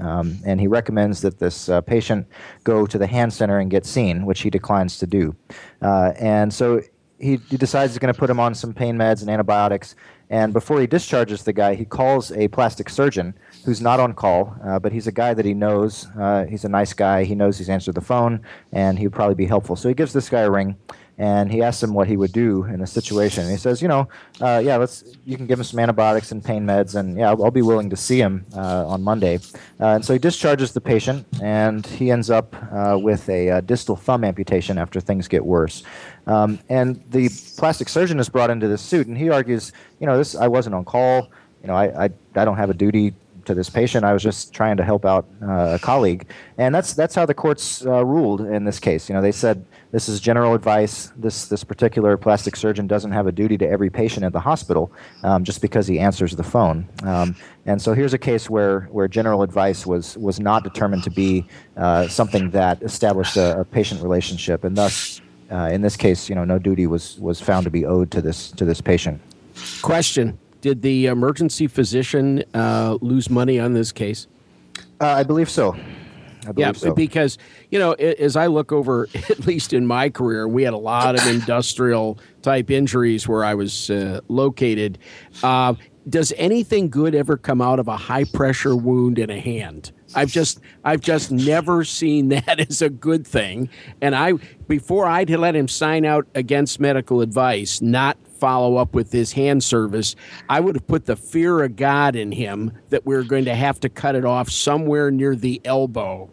and he recommends that this patient go to the hand center and get seen, which he declines to do, and so he decides he's going to put him on some pain meds and antibiotics. And before he discharges the guy, he calls a plastic surgeon who's not on call, but he's a guy that he knows. He's a nice guy. He knows he's answered the phone, and he'd probably be helpful. So he gives this guy a ring, and he asks him what he would do in a situation. And he says, you can give him some antibiotics and pain meds, and I'll be willing to see him on Monday. And so he discharges the patient, and he ends up with a distal thumb amputation after things get worse. And the plastic surgeon is brought into this suit, and he argues, I wasn't on call. I don't have a duty to this patient. I was just trying to help out a colleague. And that's how the courts ruled in this case. They said this is general advice. This particular plastic surgeon doesn't have a duty to every patient at the hospital just because he answers the phone. And so here's a case where general advice was not determined to be something that established a patient relationship, and thus in this case, you know, no duty was found to be owed to this patient. Question: did the emergency physician lose money on this case? I believe so. I believe so. Because, you know, as I look over, at least in my career, we had a lot of industrial type injuries where I was located. Does anything good ever come out of a high pressure wound in a hand? I've just never seen that as a good thing. And before I'd let him sign out against medical advice, not follow up with his hand service, I would have put the fear of God in him that we're going to have to cut it off somewhere near the elbow,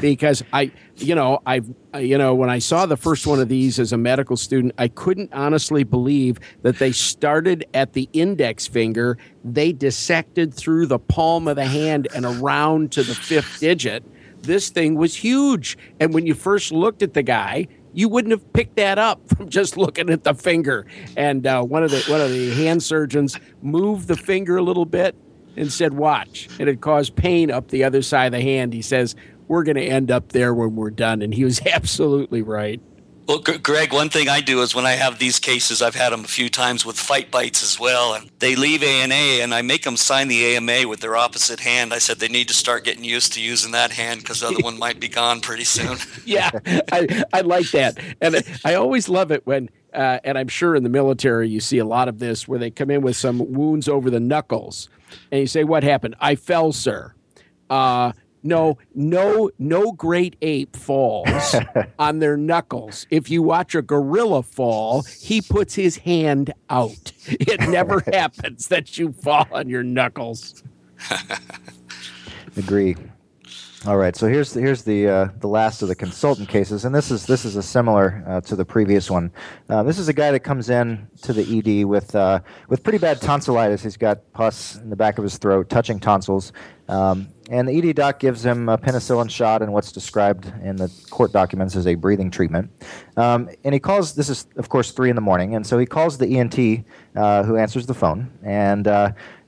because when I saw the first one of these as a medical student, I couldn't honestly believe that they started at the index finger, they dissected through the palm of the hand and around to the fifth digit. This thing was huge, and when you first looked at the guy, you wouldn't have picked that up from just looking at the finger. And one of the hand surgeons moved the finger a little bit and said, "Watch." It had caused pain up the other side of the hand. He says, "We're going to end up there when we're done." And he was absolutely right. Well, Greg, one thing I do is when I have these cases, I've had them a few times with fight bites as well. And they leave ANA, and I make them sign the AMA with their opposite hand. I said they need to start getting used to using that hand because the other one might be gone pretty soon. Yeah, I like that. And I always love it when, and I'm sure in the military you see a lot of this, where they come in with some wounds over the knuckles. And you say, "What happened?" "I fell, sir." No great ape falls on their knuckles. If you watch a gorilla fall, he puts his hand out. It never happens that you fall on your knuckles. Agree. All right, so here's the last of the consultant cases, and this is a similar to the previous one. This is a guy that comes in to the ED with pretty bad tonsillitis. He's got pus in the back of his throat, touching tonsils, and the ED doc gives him a penicillin shot and what's described in the court documents as a breathing treatment. And he calls. This is of course 3 a.m, and so he calls the ENT, who answers the phone, and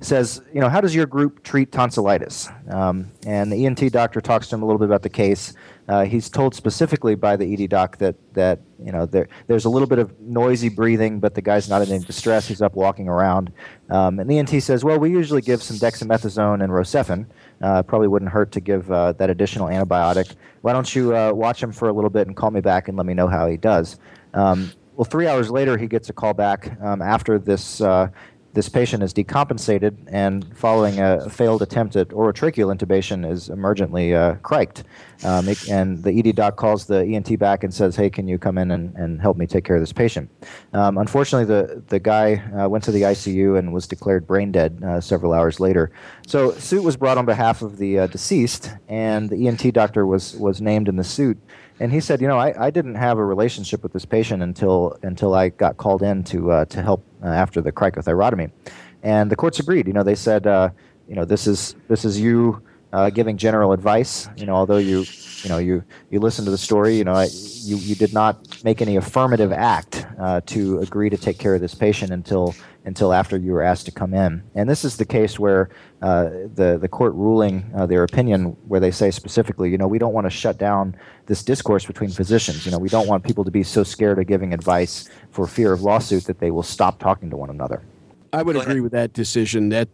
says, "You know, how does your group treat tonsillitis?" And the ENT doctor talks to him a little bit about the case. He's told specifically by the ED doc that you know there's a little bit of noisy breathing, but the guy's not in any distress. He's up walking around, and the ENT says, "Well, we usually give some dexamethasone and rocephin. Probably wouldn't hurt to give that additional antibiotic. Why don't you watch him for a little bit and call me back and let me know how he does?" Well, 3 hours later, he gets a call back after this. This patient is decompensated and, following a failed attempt at orotracheal intubation, is emergently criked. And the ED doc calls the ENT back and says, "Hey, can you come in and help me take care of this patient?" Unfortunately, the guy went to the ICU and was declared brain dead several hours later. So suit was brought on behalf of the deceased, and the ENT doctor was named in the suit. And he said, "You know, I didn't have a relationship with this patient until I got called in to help after the cricothyrotomy," and the courts agreed. You know, they said, "You know, this is you giving general advice. You know, although you listened to the story, you know, you did not make any affirmative act to agree to take care of this patient until after you were asked to come in." And this is the case where the court ruling their opinion, where they say specifically, you know, we don't want to shut down this discourse between physicians. You know, we don't want people to be so scared of giving advice for fear of lawsuit that they will stop talking to one another. I would agree with that decision, that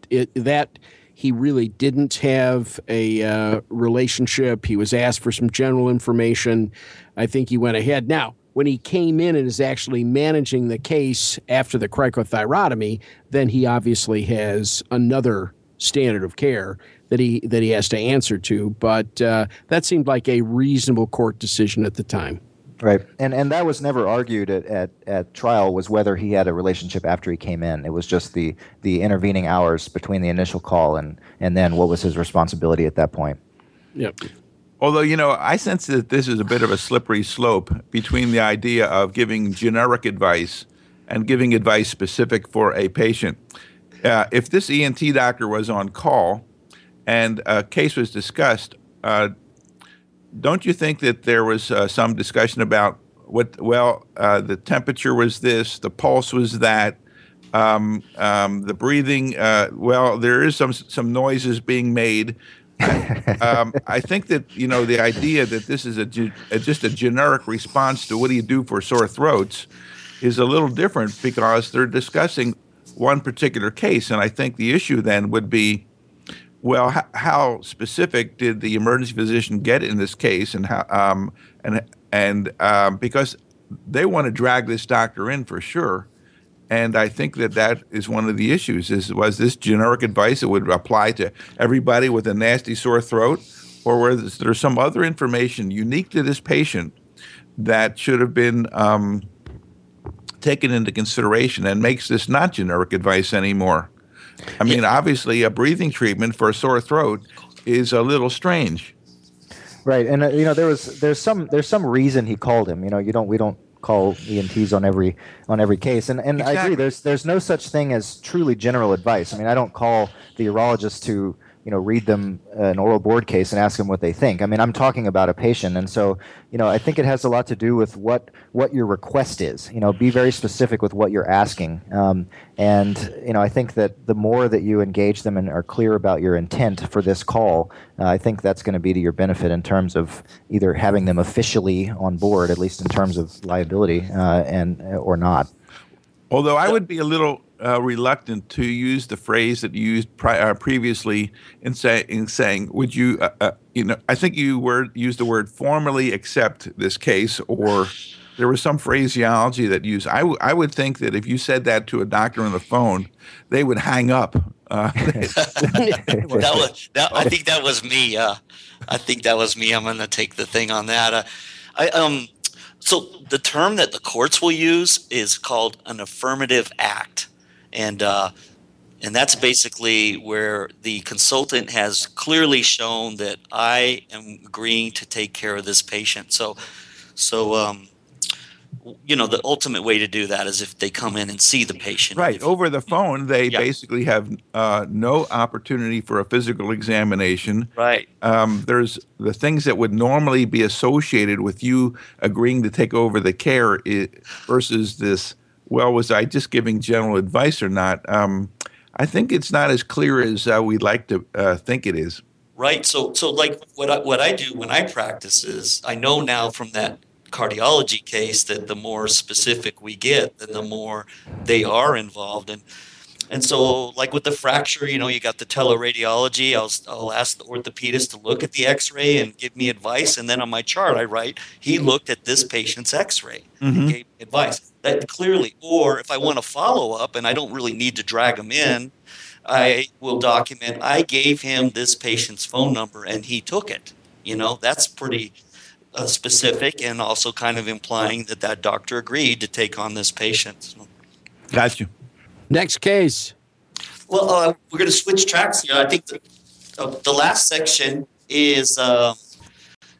he really didn't have a relationship. He was asked for some general information. I think he went ahead. Now, when he came in and is actually managing the case after the cricothyrotomy, then he obviously has another standard of care that he has to answer to. But that seemed like a reasonable court decision at the time. Right, and that was never argued at trial, was whether he had a relationship after he came in. It was just the intervening hours between the initial call and then what was his responsibility at that point. Yep. Although, you know, I sense that this is a bit of a slippery slope between the idea of giving generic advice and giving advice specific for a patient. If this ENT doctor was on call and a case was discussed, don't you think that there was some discussion about the temperature was this, the pulse was that, the breathing, there is some noises being made. I think that, you know, the idea that this is just a generic response to what do you do for sore throats is a little different because they're discussing one particular case. And I think the issue then would be, well, how specific did the emergency physician get in this case? And how, because they want to drag this doctor in for sure. And I think that is one of the issues, was this generic advice that would apply to everybody with a nasty sore throat, or was there some other information unique to this patient that should have been taken into consideration and makes this not generic advice anymore? I mean, obviously, a breathing treatment for a sore throat is a little strange. Right, and you know, there's some reason he called him. You know, we don't call ENTs on every case, and exactly. I agree. There's no such thing as truly general advice. I mean, I don't call the urologist to, you know, read them an oral board case and ask them what they think. I mean, I'm talking about a patient, and so, you know, I think it has a lot to do with what your request is. You know, be very specific with what you're asking, and you know, I think that the more that you engage them and are clear about your intent for this call, I think that's going to be to your benefit in terms of either having them officially on board, at least in terms of liability, and or not. Although I would be a little reluctant to use the phrase that you used previously in saying, would you, you know, I think you used the word formally accept this case, or there was some phraseology that used. I would think that if you said that to a doctor on the phone, they would hang up. I think that was me. I'm going to take the thing on that. So the term that the courts will use is called an affirmative act. And that's basically where the consultant has clearly shown that I am agreeing to take care of this patient. So you know, the ultimate way to do that is if they come in and see the patient. Right. Over the phone, they basically have no opportunity for a physical examination. Right. There's the things that would normally be associated with you agreeing to take over the care versus this. Well, was I just giving general advice or not? I think it's not as clear as we'd like to think it is. Right. So like what I do when I practice is I know now from that cardiology case that the more specific we get, then the more they are involved. And so like with the fracture, you know, you got the teleradiology. I'll ask the orthopedist to look at the x-ray and give me advice. And then on my chart, I write, he looked at this patient's x-ray and gave me advice. That clearly, or if I want to follow up and I don't really need to drag him in, I will document, I gave him this patient's phone number and he took it. You know, that's pretty specific and also kind of implying that doctor agreed to take on this patient. So. Gotcha. Next case. Well, we're going to switch tracks here. I think the last section is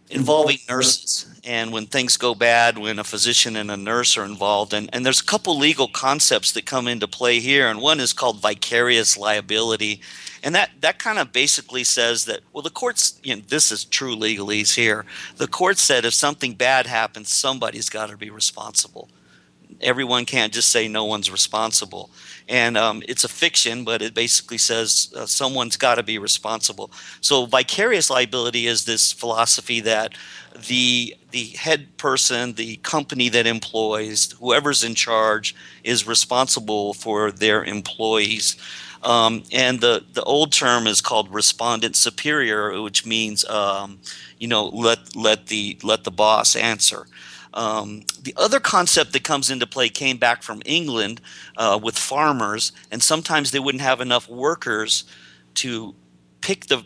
involving nurses and when things go bad, when a physician and a nurse are involved. And there's a couple legal concepts that come into play here, and one is called vicarious liability. And that kind of basically says that, well, the courts, you know, this is true legalese here. The court said if something bad happens, somebody's got to be responsible. Everyone can't just say no one's responsible. And it's a fiction, but it basically says someone's got to be responsible. So vicarious liability is this philosophy that the head person, the company that employs, whoever's in charge is responsible for their employees. And the old term is called respondent superior, which means you know, let the boss answer. The other concept that comes into play came back from England with farmers, and sometimes they wouldn't have enough workers to pick the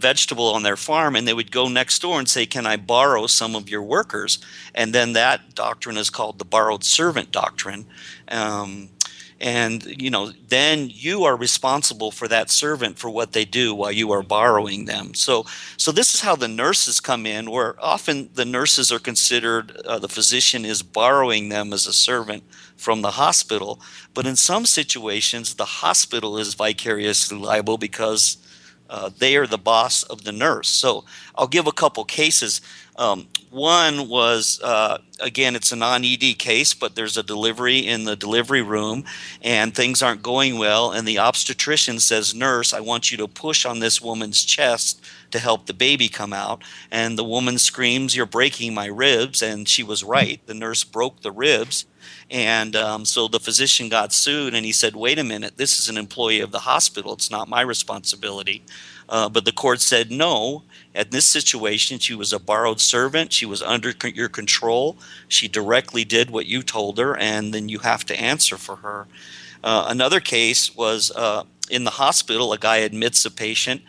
vegetable on their farm, and they would go next door and say, can I borrow some of your workers? And then that doctrine is called the borrowed servant doctrine. And, you know, then you are responsible for that servant for what they do while you are borrowing them. So this is how the nurses come in, where often the nurses are considered, the physician is borrowing them as a servant from the hospital. But in some situations, the hospital is vicariously liable because they are the boss of the nurse. So I'll give a couple cases. One was, again, it's a non-ED case, but there's a delivery in the delivery room, and things aren't going well, and the obstetrician says, "Nurse, I want you to push on this woman's chest to help the baby come out." And the woman screams, "You're breaking my ribs," and she was right. The nurse broke the ribs. And so the physician got sued, and he said, "Wait a minute, this is an employee of the hospital. It's not my responsibility." But the court said, no, at this situation, she was a borrowed servant. She was under your control. She directly did what you told her, and then you have to answer for her. Another case was in the hospital. A guy admits a patient.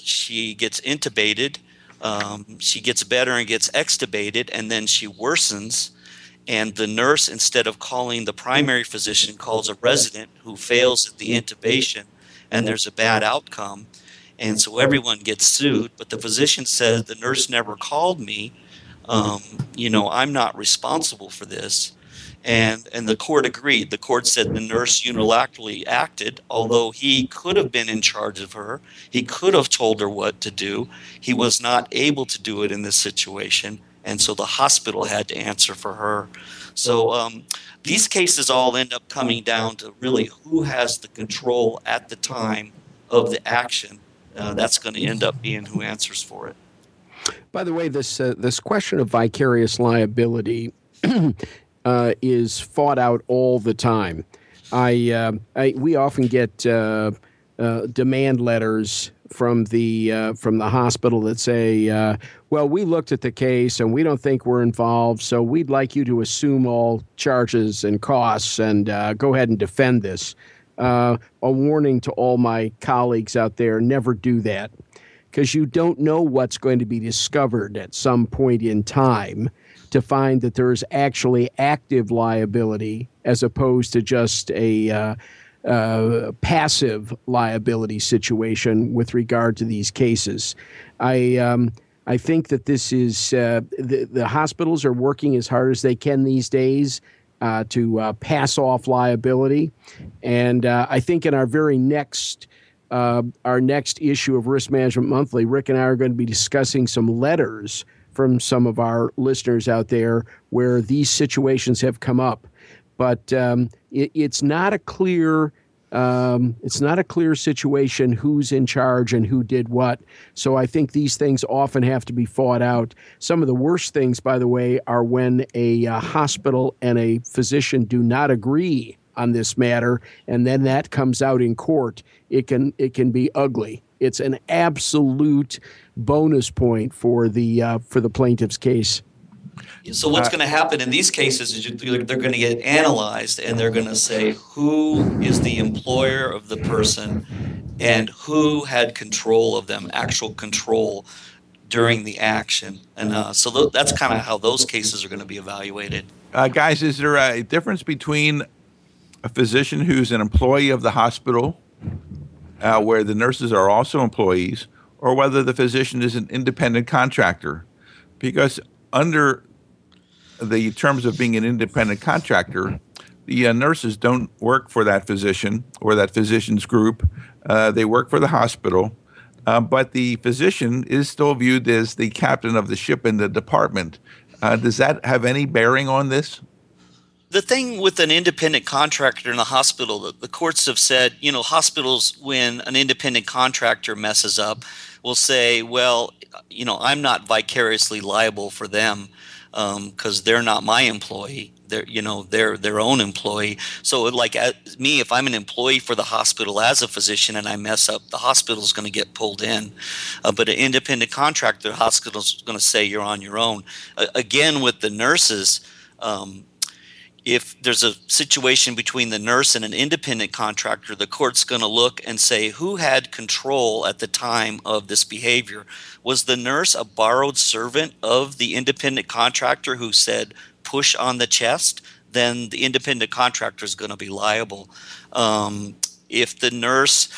She gets intubated. She gets better and gets extubated, and then she worsens. And the nurse, instead of calling the primary physician, calls a resident who fails at the intubation, and there's a bad outcome. And so everyone gets sued. But the physician says, "The nurse never called me. I'm not responsible for this." And the court agreed. The court said the nurse unilaterally acted, although he could have been in charge of her. He could have told her what to do. He was not able to do it in this situation. And so the hospital had to answer for her. So these cases all end up coming down to really who has the control at the time of the action. That's going to end up being who answers for it. By the way, this question of vicarious liability is fought out all the time. We often get demand letters from the hospital that say, "Well, we looked at the case and we don't think we're involved, so we'd like you to assume all charges and costs and go ahead and defend this." A warning to all my colleagues out there, never do that, because you don't know what's going to be discovered at some point in time to find that there is actually active liability as opposed to just a passive liability situation with regard to these cases. I think that this is the hospitals are working as hard as they can these days to pass off liability, and I think in our very next issue of Risk Management Monthly, Rick and I are going to be discussing some letters from some of our listeners out there where these situations have come up. But it's not a clear situation who's in charge and who did what. So I think these things often have to be fought out. Some of the worst things, by the way, are when a hospital and a physician do not agree on this matter, and then that comes out in court. It can be ugly. It's an absolute bonus point for the plaintiff's case. So what's going to happen in these cases is they're going to get analyzed, and they're going to say who is the employer of the person and who had control of them, actual control during the action. And so that's kind of how those cases are going to be evaluated. Guys, is there a difference between a physician who's an employee of the hospital where the nurses are also employees, or whether the physician is an independent contractor? Because under the terms of being an independent contractor, the nurses don't work for that physician or that physician's group. They work for the hospital, but the physician is still viewed as the captain of the ship in the department. Does that have any bearing on this? The thing with an independent contractor in the hospital, the courts have said, hospitals, when an independent contractor messes up, will say, well, I'm not vicariously liable for them because they're not my employee. They're their own employee. So like me, if I'm an employee for the hospital as a physician and I mess up, the hospital's going to get pulled in. But an independent contractor, the hospital's going to say you're on your own. Again, with the nurses, if there's a situation between the nurse and an independent contractor, the court's going to look and say who had control at the time of this behavior. Was the nurse a borrowed servant of the independent contractor who said push on the chest? Then the independent contractor is going to be liable. If the nurse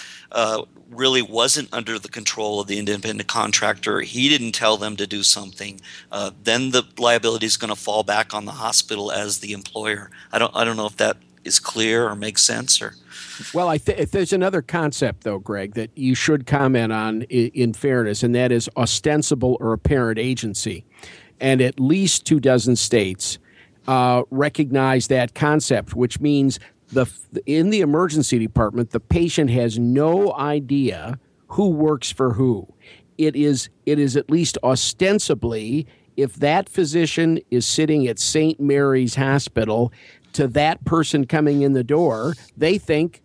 really wasn't under the control of the independent contractor, he didn't tell them to do something, then the liability is going to fall back on the hospital as the employer. I don't know if that is clear or makes sense? Or well, I think there's another concept, though, Greg, that you should comment on in fairness, and that is ostensible or apparent agency. And at least 24 states recognize that concept, which means in the emergency department, the patient has no idea who works for who. It is at least ostensibly, if that physician is sitting at St. Mary's Hospital, to that person coming in the door, they think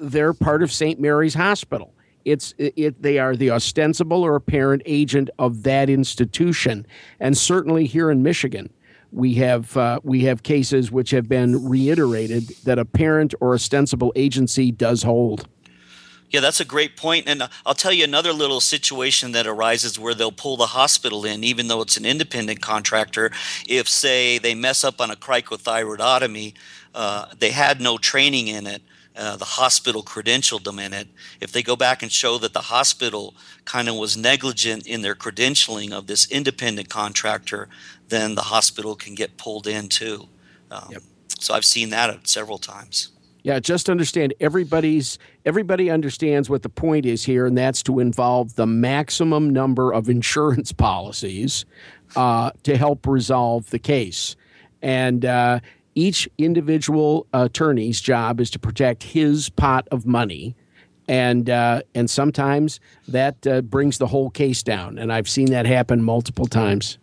they're part of St. Mary's Hospital. They are the ostensible or apparent agent of that institution. And certainly here in Michigan, we have cases which have been reiterated that apparent or ostensible agency does hold. Yeah, that's a great point. And I'll tell you another little situation that arises where they'll pull the hospital in, even though it's an independent contractor. If, say, they mess up on a cricothyroidotomy, they had no training in it. The hospital credentialed them in it. If they go back and show that the hospital kind of was negligent in their credentialing of this independent contractor, then the hospital can get pulled in too. Yep. So I've seen that several times. Yeah, just understand everybody understands what the point is here, and that's to involve the maximum number of insurance policies to help resolve the case. And each individual attorney's job is to protect his pot of money, and sometimes that brings the whole case down. And I've seen that happen multiple times.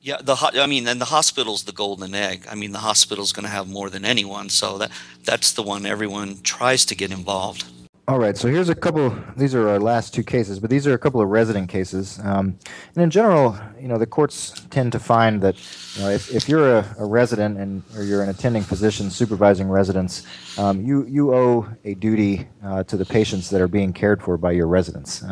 Yeah, and the hospital's the golden egg. I mean, the hospital's going to have more than anyone, so that's the one everyone tries to get involved. All right, so here's a couple. These are our last two cases, but these are a couple of resident cases. And in general, the courts tend to find that if you're a resident or you're an attending physician supervising residents, you owe a duty to the patients that are being cared for by your residents.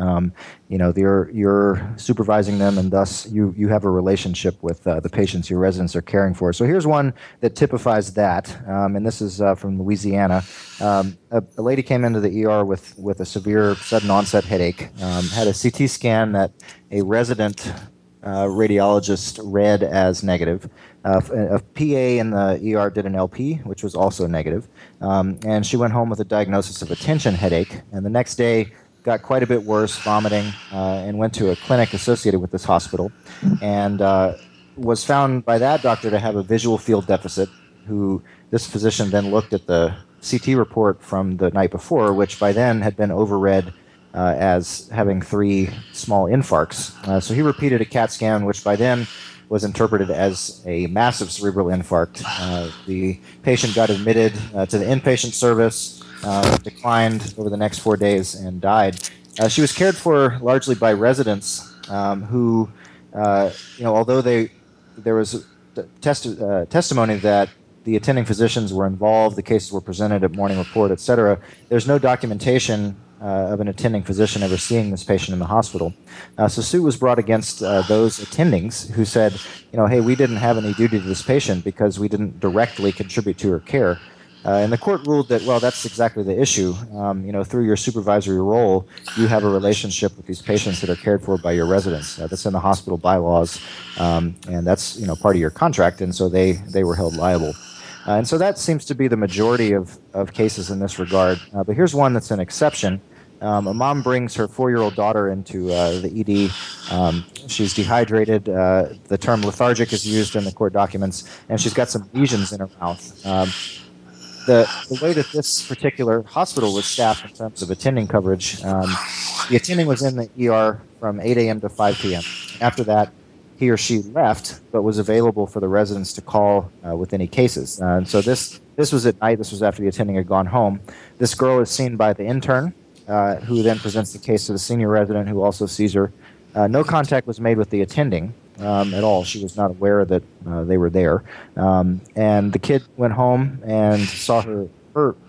You're supervising them, and thus you have a relationship with the patients your residents are caring for. So here's one that typifies that, and this is from Louisiana. A lady came into the ER with a severe sudden onset headache, had a CT scan that a resident radiologist read as negative. A PA in the ER did an LP, which was also negative, and she went home with a diagnosis of a tension headache, and the next day got quite a bit worse, vomiting, and went to a clinic associated with this hospital, and was found by that doctor to have a visual field deficit, who this physician then looked at the CT report from the night before, which by then had been overread as having 3 small infarcts. So he repeated a CAT scan, which by then was interpreted as a massive cerebral infarct. The patient got admitted to the inpatient service, declined over the next 4 days, and died. She was cared for largely by residents who, although there was testimony that the attending physicians were involved, the cases were presented at morning report, et cetera, there's no documentation of an attending physician ever seeing this patient in the hospital. So suit was brought against those attendings who said, hey, we didn't have any duty to this patient because we didn't directly contribute to her care. And the court ruled that, well, that's exactly the issue. Through your supervisory role, you have a relationship with these patients that are cared for by your residents. That's in the hospital bylaws, and that's part of your contract, and so they were held liable. And so that seems to be the majority of cases in this regard. But here's one that's an exception. A mom brings her 4-year-old daughter into the ED. She's dehydrated. The term lethargic is used in the court documents, and she's got some lesions in her mouth. The way that this particular hospital was staffed in terms of attending coverage, the attending was in the ER from 8 a.m. to 5 p.m. After that, he or she left, but was available for the residents to call with any cases. And so this was at night. This was after the attending had gone home. This girl is seen by the intern, who then presents the case to the senior resident, who also sees her. No contact was made with the attending at all. She was not aware that they were there. And the kid went home and saw her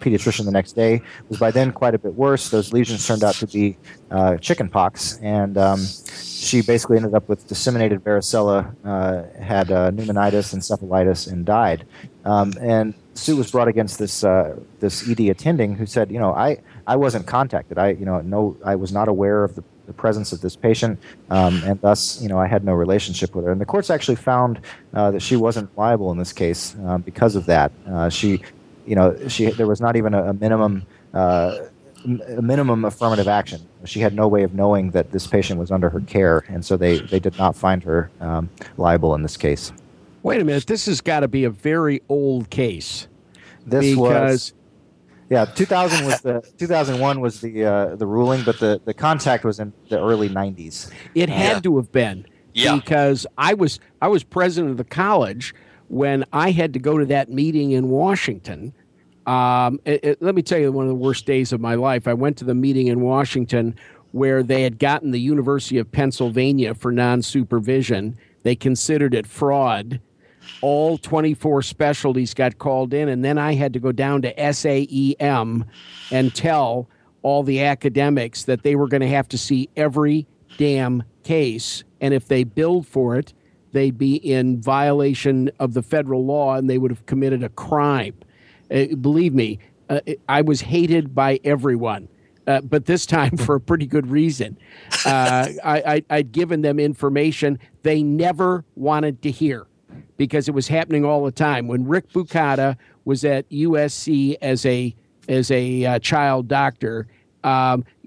pediatrician the next day. It was by then quite a bit worse. Those lesions turned out to be chicken pox, and she basically ended up with disseminated varicella, had pneumonitis, encephalitis, and died. And suit was brought against this ED attending, who said, I wasn't contacted. I was not aware of the presence of this patient, and thus, I had no relationship with her. And the courts actually found that she wasn't liable in this case because of that. She you know, there was not even a minimum affirmative action. She had no way of knowing that this patient was under her care, and so they did not find her liable in this case. Wait a minute. This has got to be a very old case. This was... Yeah, 2000 was the 2001 was the ruling, but the contact was in the early 90s. It had to have been, because I was president of the college when I had to go to that meeting in Washington. Let me tell you, one of the worst days of my life. I went to the meeting in Washington where they had gotten the University of Pennsylvania for non-supervision. They considered it fraud. All 24 specialties got called in, and then I had to go down to SAEM and tell all the academics that they were going to have to see every damn case, and if they billed for it, they'd be in violation of the federal law, and they would have committed a crime. Believe me, I was hated by everyone, but this time for a pretty good reason. I'd given them information they never wanted to hear, because it was happening all the time. When Rick Bucata was at USC as a child doctor,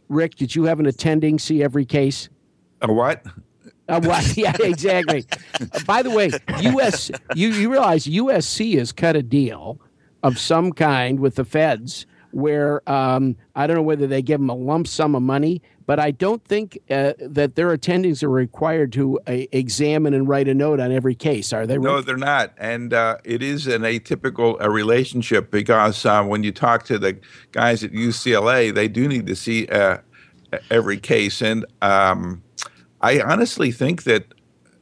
Rick, did you have an attending see every case? A what? A what? Yeah, exactly. By the way, you realize USC has cut a deal of some kind with the feds where I don't know whether they give them a lump sum of money, but I don't think that their attendings are required to examine and write a note on every case, are they? No, they're not. And it is an atypical relationship, because when you talk to the guys at UCLA, they do need to see every case. And I honestly think that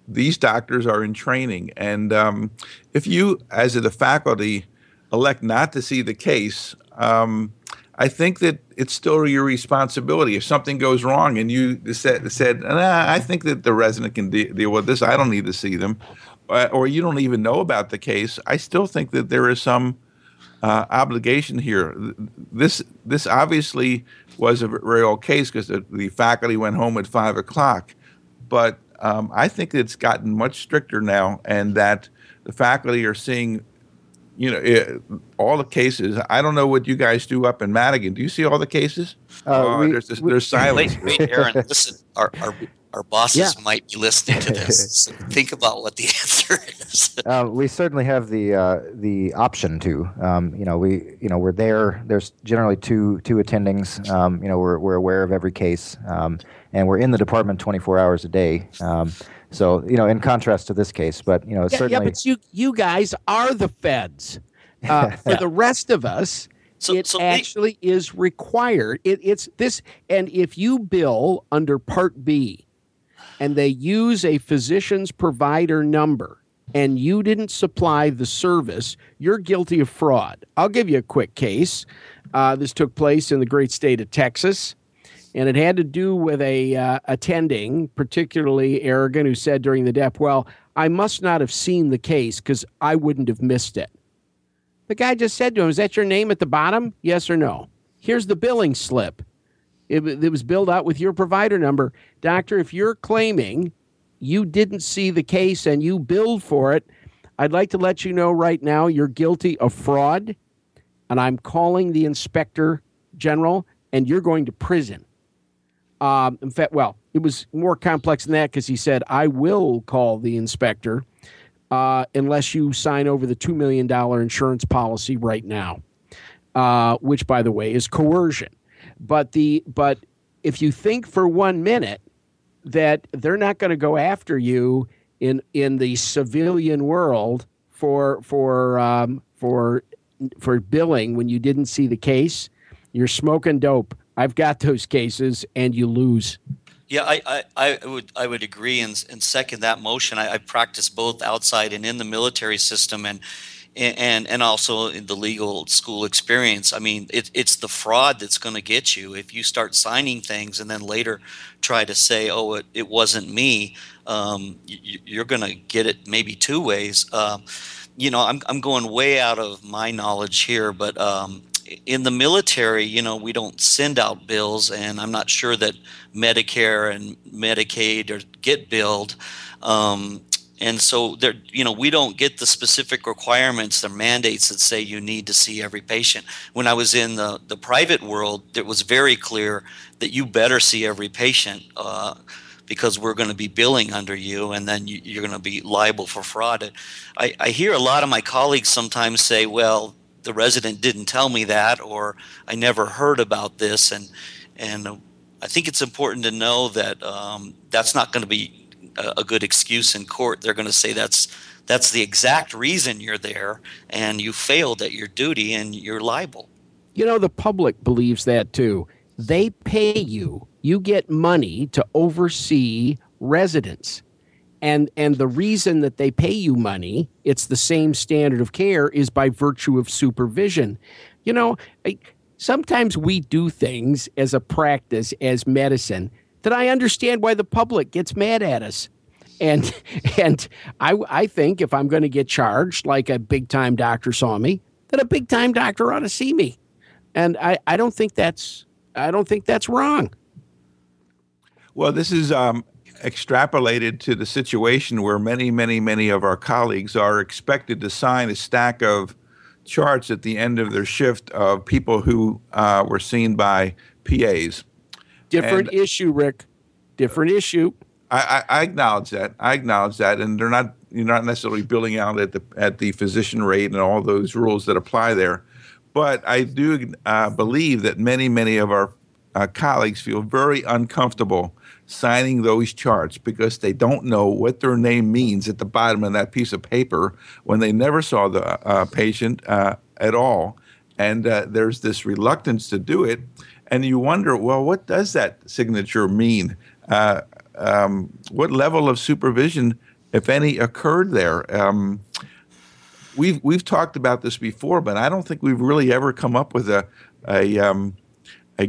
these doctors are in training. And if you, as the faculty, elect not to see the case, I think that it's still your responsibility. If something goes wrong and you said nah, I think that the resident can deal with this, I don't need to see them, or you don't even know about the case, I still think that there is some obligation here. This obviously was a very old case because the faculty went home at 5 o'clock. But I think it's gotten much stricter now, and that the faculty are seeing all the cases. I don't know what you guys do up in Madigan. Do you see all the cases? There's silence. Wait, Aaron, listen. Our bosses might be listening to this. So think about what the answer is. We certainly have the option to. We're there. There's generally two attendings. We're aware of every case, and we're in the department 24 hours a day. So in contrast to this case, but certainly. Yeah, but you guys are the feds. For the rest of us, it is required. It's this, and if you bill under Part B, and they use a physician's provider number, and you didn't supply the service, you're guilty of fraud. I'll give you a quick case. This took place in the great state of Texas, and it had to do with a attending, particularly arrogant, who said during the dep, well, I must not have seen the case because I wouldn't have missed it. The guy just said to him, is that your name at the bottom? Yes or no? Here's the billing slip. It was billed out with your provider number. Doctor, if you're claiming you didn't see the case and you billed for it, I'd like to let you know right now you're guilty of fraud, and I'm calling the inspector general, and you're going to prison. In fact, well, it was more complex than that, because he said, I will call the inspector unless you sign over the $2 million insurance policy right now, which, by the way, is coercion. But if you think for 1 minute that they're not going to go after you in the civilian world for billing when you didn't see the case, you're smoking dope. I've got those cases, and you lose. Yeah, I would agree and second that motion. I practiced both outside and in the military system, and also in the legal school experience. I mean, it's the fraud that's going to get you if you start signing things and then later try to say, oh, it wasn't me. You're going to get it maybe two ways. I'm going way out of my knowledge here, but in the military, we don't send out bills, and I'm not sure that Medicare and Medicaid get billed. And so there, you know, we don't get the specific requirements, the mandates that say you need to see every patient. When I was in the private world, it was very clear that you better see every patient because we're going to be billing under you, and then you're going to be liable for fraud. I hear a lot of my colleagues sometimes say, well, the resident didn't tell me that, or I never heard about this. And I think it's important to know that that's not going to be a good excuse in court. They're going to say that's the exact reason you're there, and you failed at your duty, and you're liable. You know, the public believes that too. They pay you. You get money to oversee residents. And the reason that they pay you money, it's the same standard of care, is by virtue of supervision. You know, sometimes we do things as a practice, as medicine, that I understand why the public gets mad at us. And I think if I'm going to get charged like a big-time doctor saw me, then a big-time doctor ought to see me. And I don't think that's wrong. Well, this is extrapolated to the situation where many, many, many of our colleagues are expected to sign a stack of charts at the end of their shift of people who were seen by PAs. Different issue, Rick. Different issue. I acknowledge that. And you're not necessarily billing out at the physician rate and all those rules that apply there. But I do believe that many, many of our colleagues feel very uncomfortable signing those charts because they don't know what their name means at the bottom of that piece of paper when they never saw the patient at all. And there's this reluctance to do it. And you wonder, well, what does that signature mean? What level of supervision, if any, occurred there? We've talked about this before, but I don't think we've really ever come up with a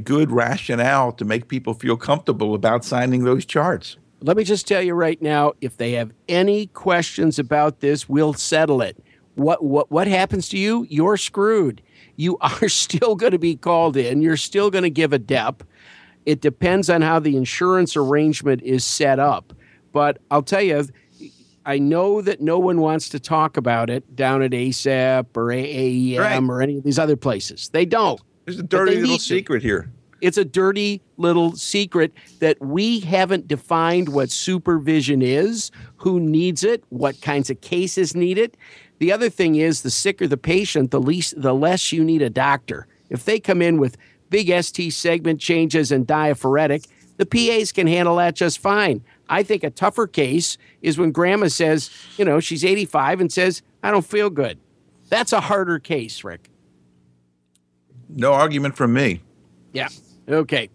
good rationale to make people feel comfortable about signing those charts. Let me just tell you right now, if they have any questions about this, we'll settle it. What happens to you? You're screwed. You are still going to be called in. You're still going to give a DEP. It depends on how the insurance arrangement is set up. But I'll tell you, I know that no one wants to talk about it down at ASAP or AAEM or any of these other places. They don't. There's a dirty little secret here. It's a dirty little secret that we haven't defined what supervision is, who needs it, what kinds of cases need it. The other thing is, the sicker the patient, the less you need a doctor. If they come in with big ST segment changes and diaphoretic, the PAs can handle that just fine. I think a tougher case is when grandma says, you know, she's 85 and says, I don't feel good. That's a harder case, Rick. No argument from me. Yeah. Okay.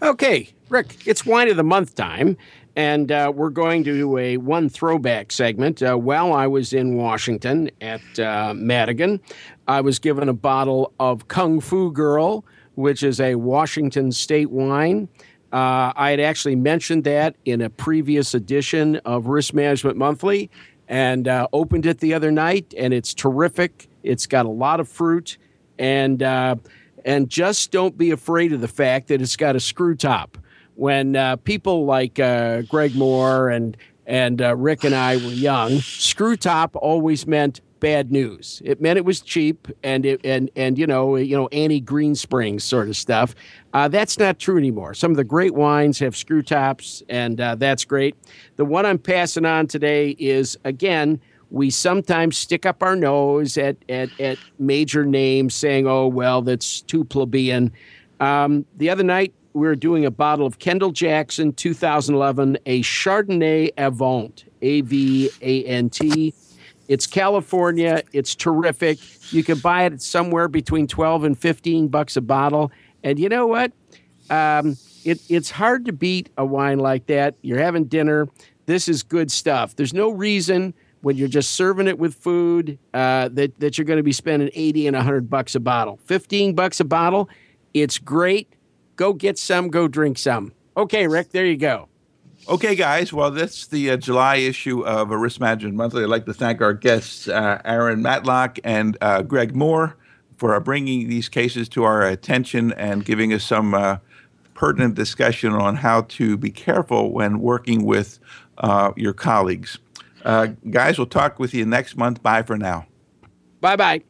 Okay, Rick, it's Wine of the Month time. And we're going to do one throwback segment. While I was in Washington at Madigan, I was given a bottle of Kung Fu Girl, which is a Washington state wine. I had actually mentioned that in a previous edition of Risk Management Monthly, and opened it the other night, and it's terrific. It's got a lot of fruit, and just don't be afraid of the fact that it's got a screw top. When people like Greg Moore and Rick and I were young, screw top always meant bad news. It meant it was cheap and Annie Greenspring sort of stuff. That's not true anymore. Some of the great wines have screw tops, and that's great. The one I'm passing on today is, again, we sometimes stick up our nose at major names, saying, oh, well, that's too plebeian. The other night, we were doing a bottle of Kendall Jackson 2011, a Chardonnay Avant, A-V-A-N-T. It's California. It's terrific. You can buy it somewhere between $12 and $15 a bottle. And you know what? It's hard to beat a wine like that. You're having dinner. This is good stuff. There's no reason when you're just serving it with food that you're going to be spending $80 and $100 a bottle. $15 a bottle. It's great. Go get some, go drink some. Okay, Rick, there you go. Okay, guys. Well, that's the July issue of Risk Management Monthly. I'd like to thank our guests, Aaron Matlock and Greg Moore, for bringing these cases to our attention and giving us some pertinent discussion on how to be careful when working with your colleagues. Guys, we'll talk with you next month. Bye for now. Bye-bye.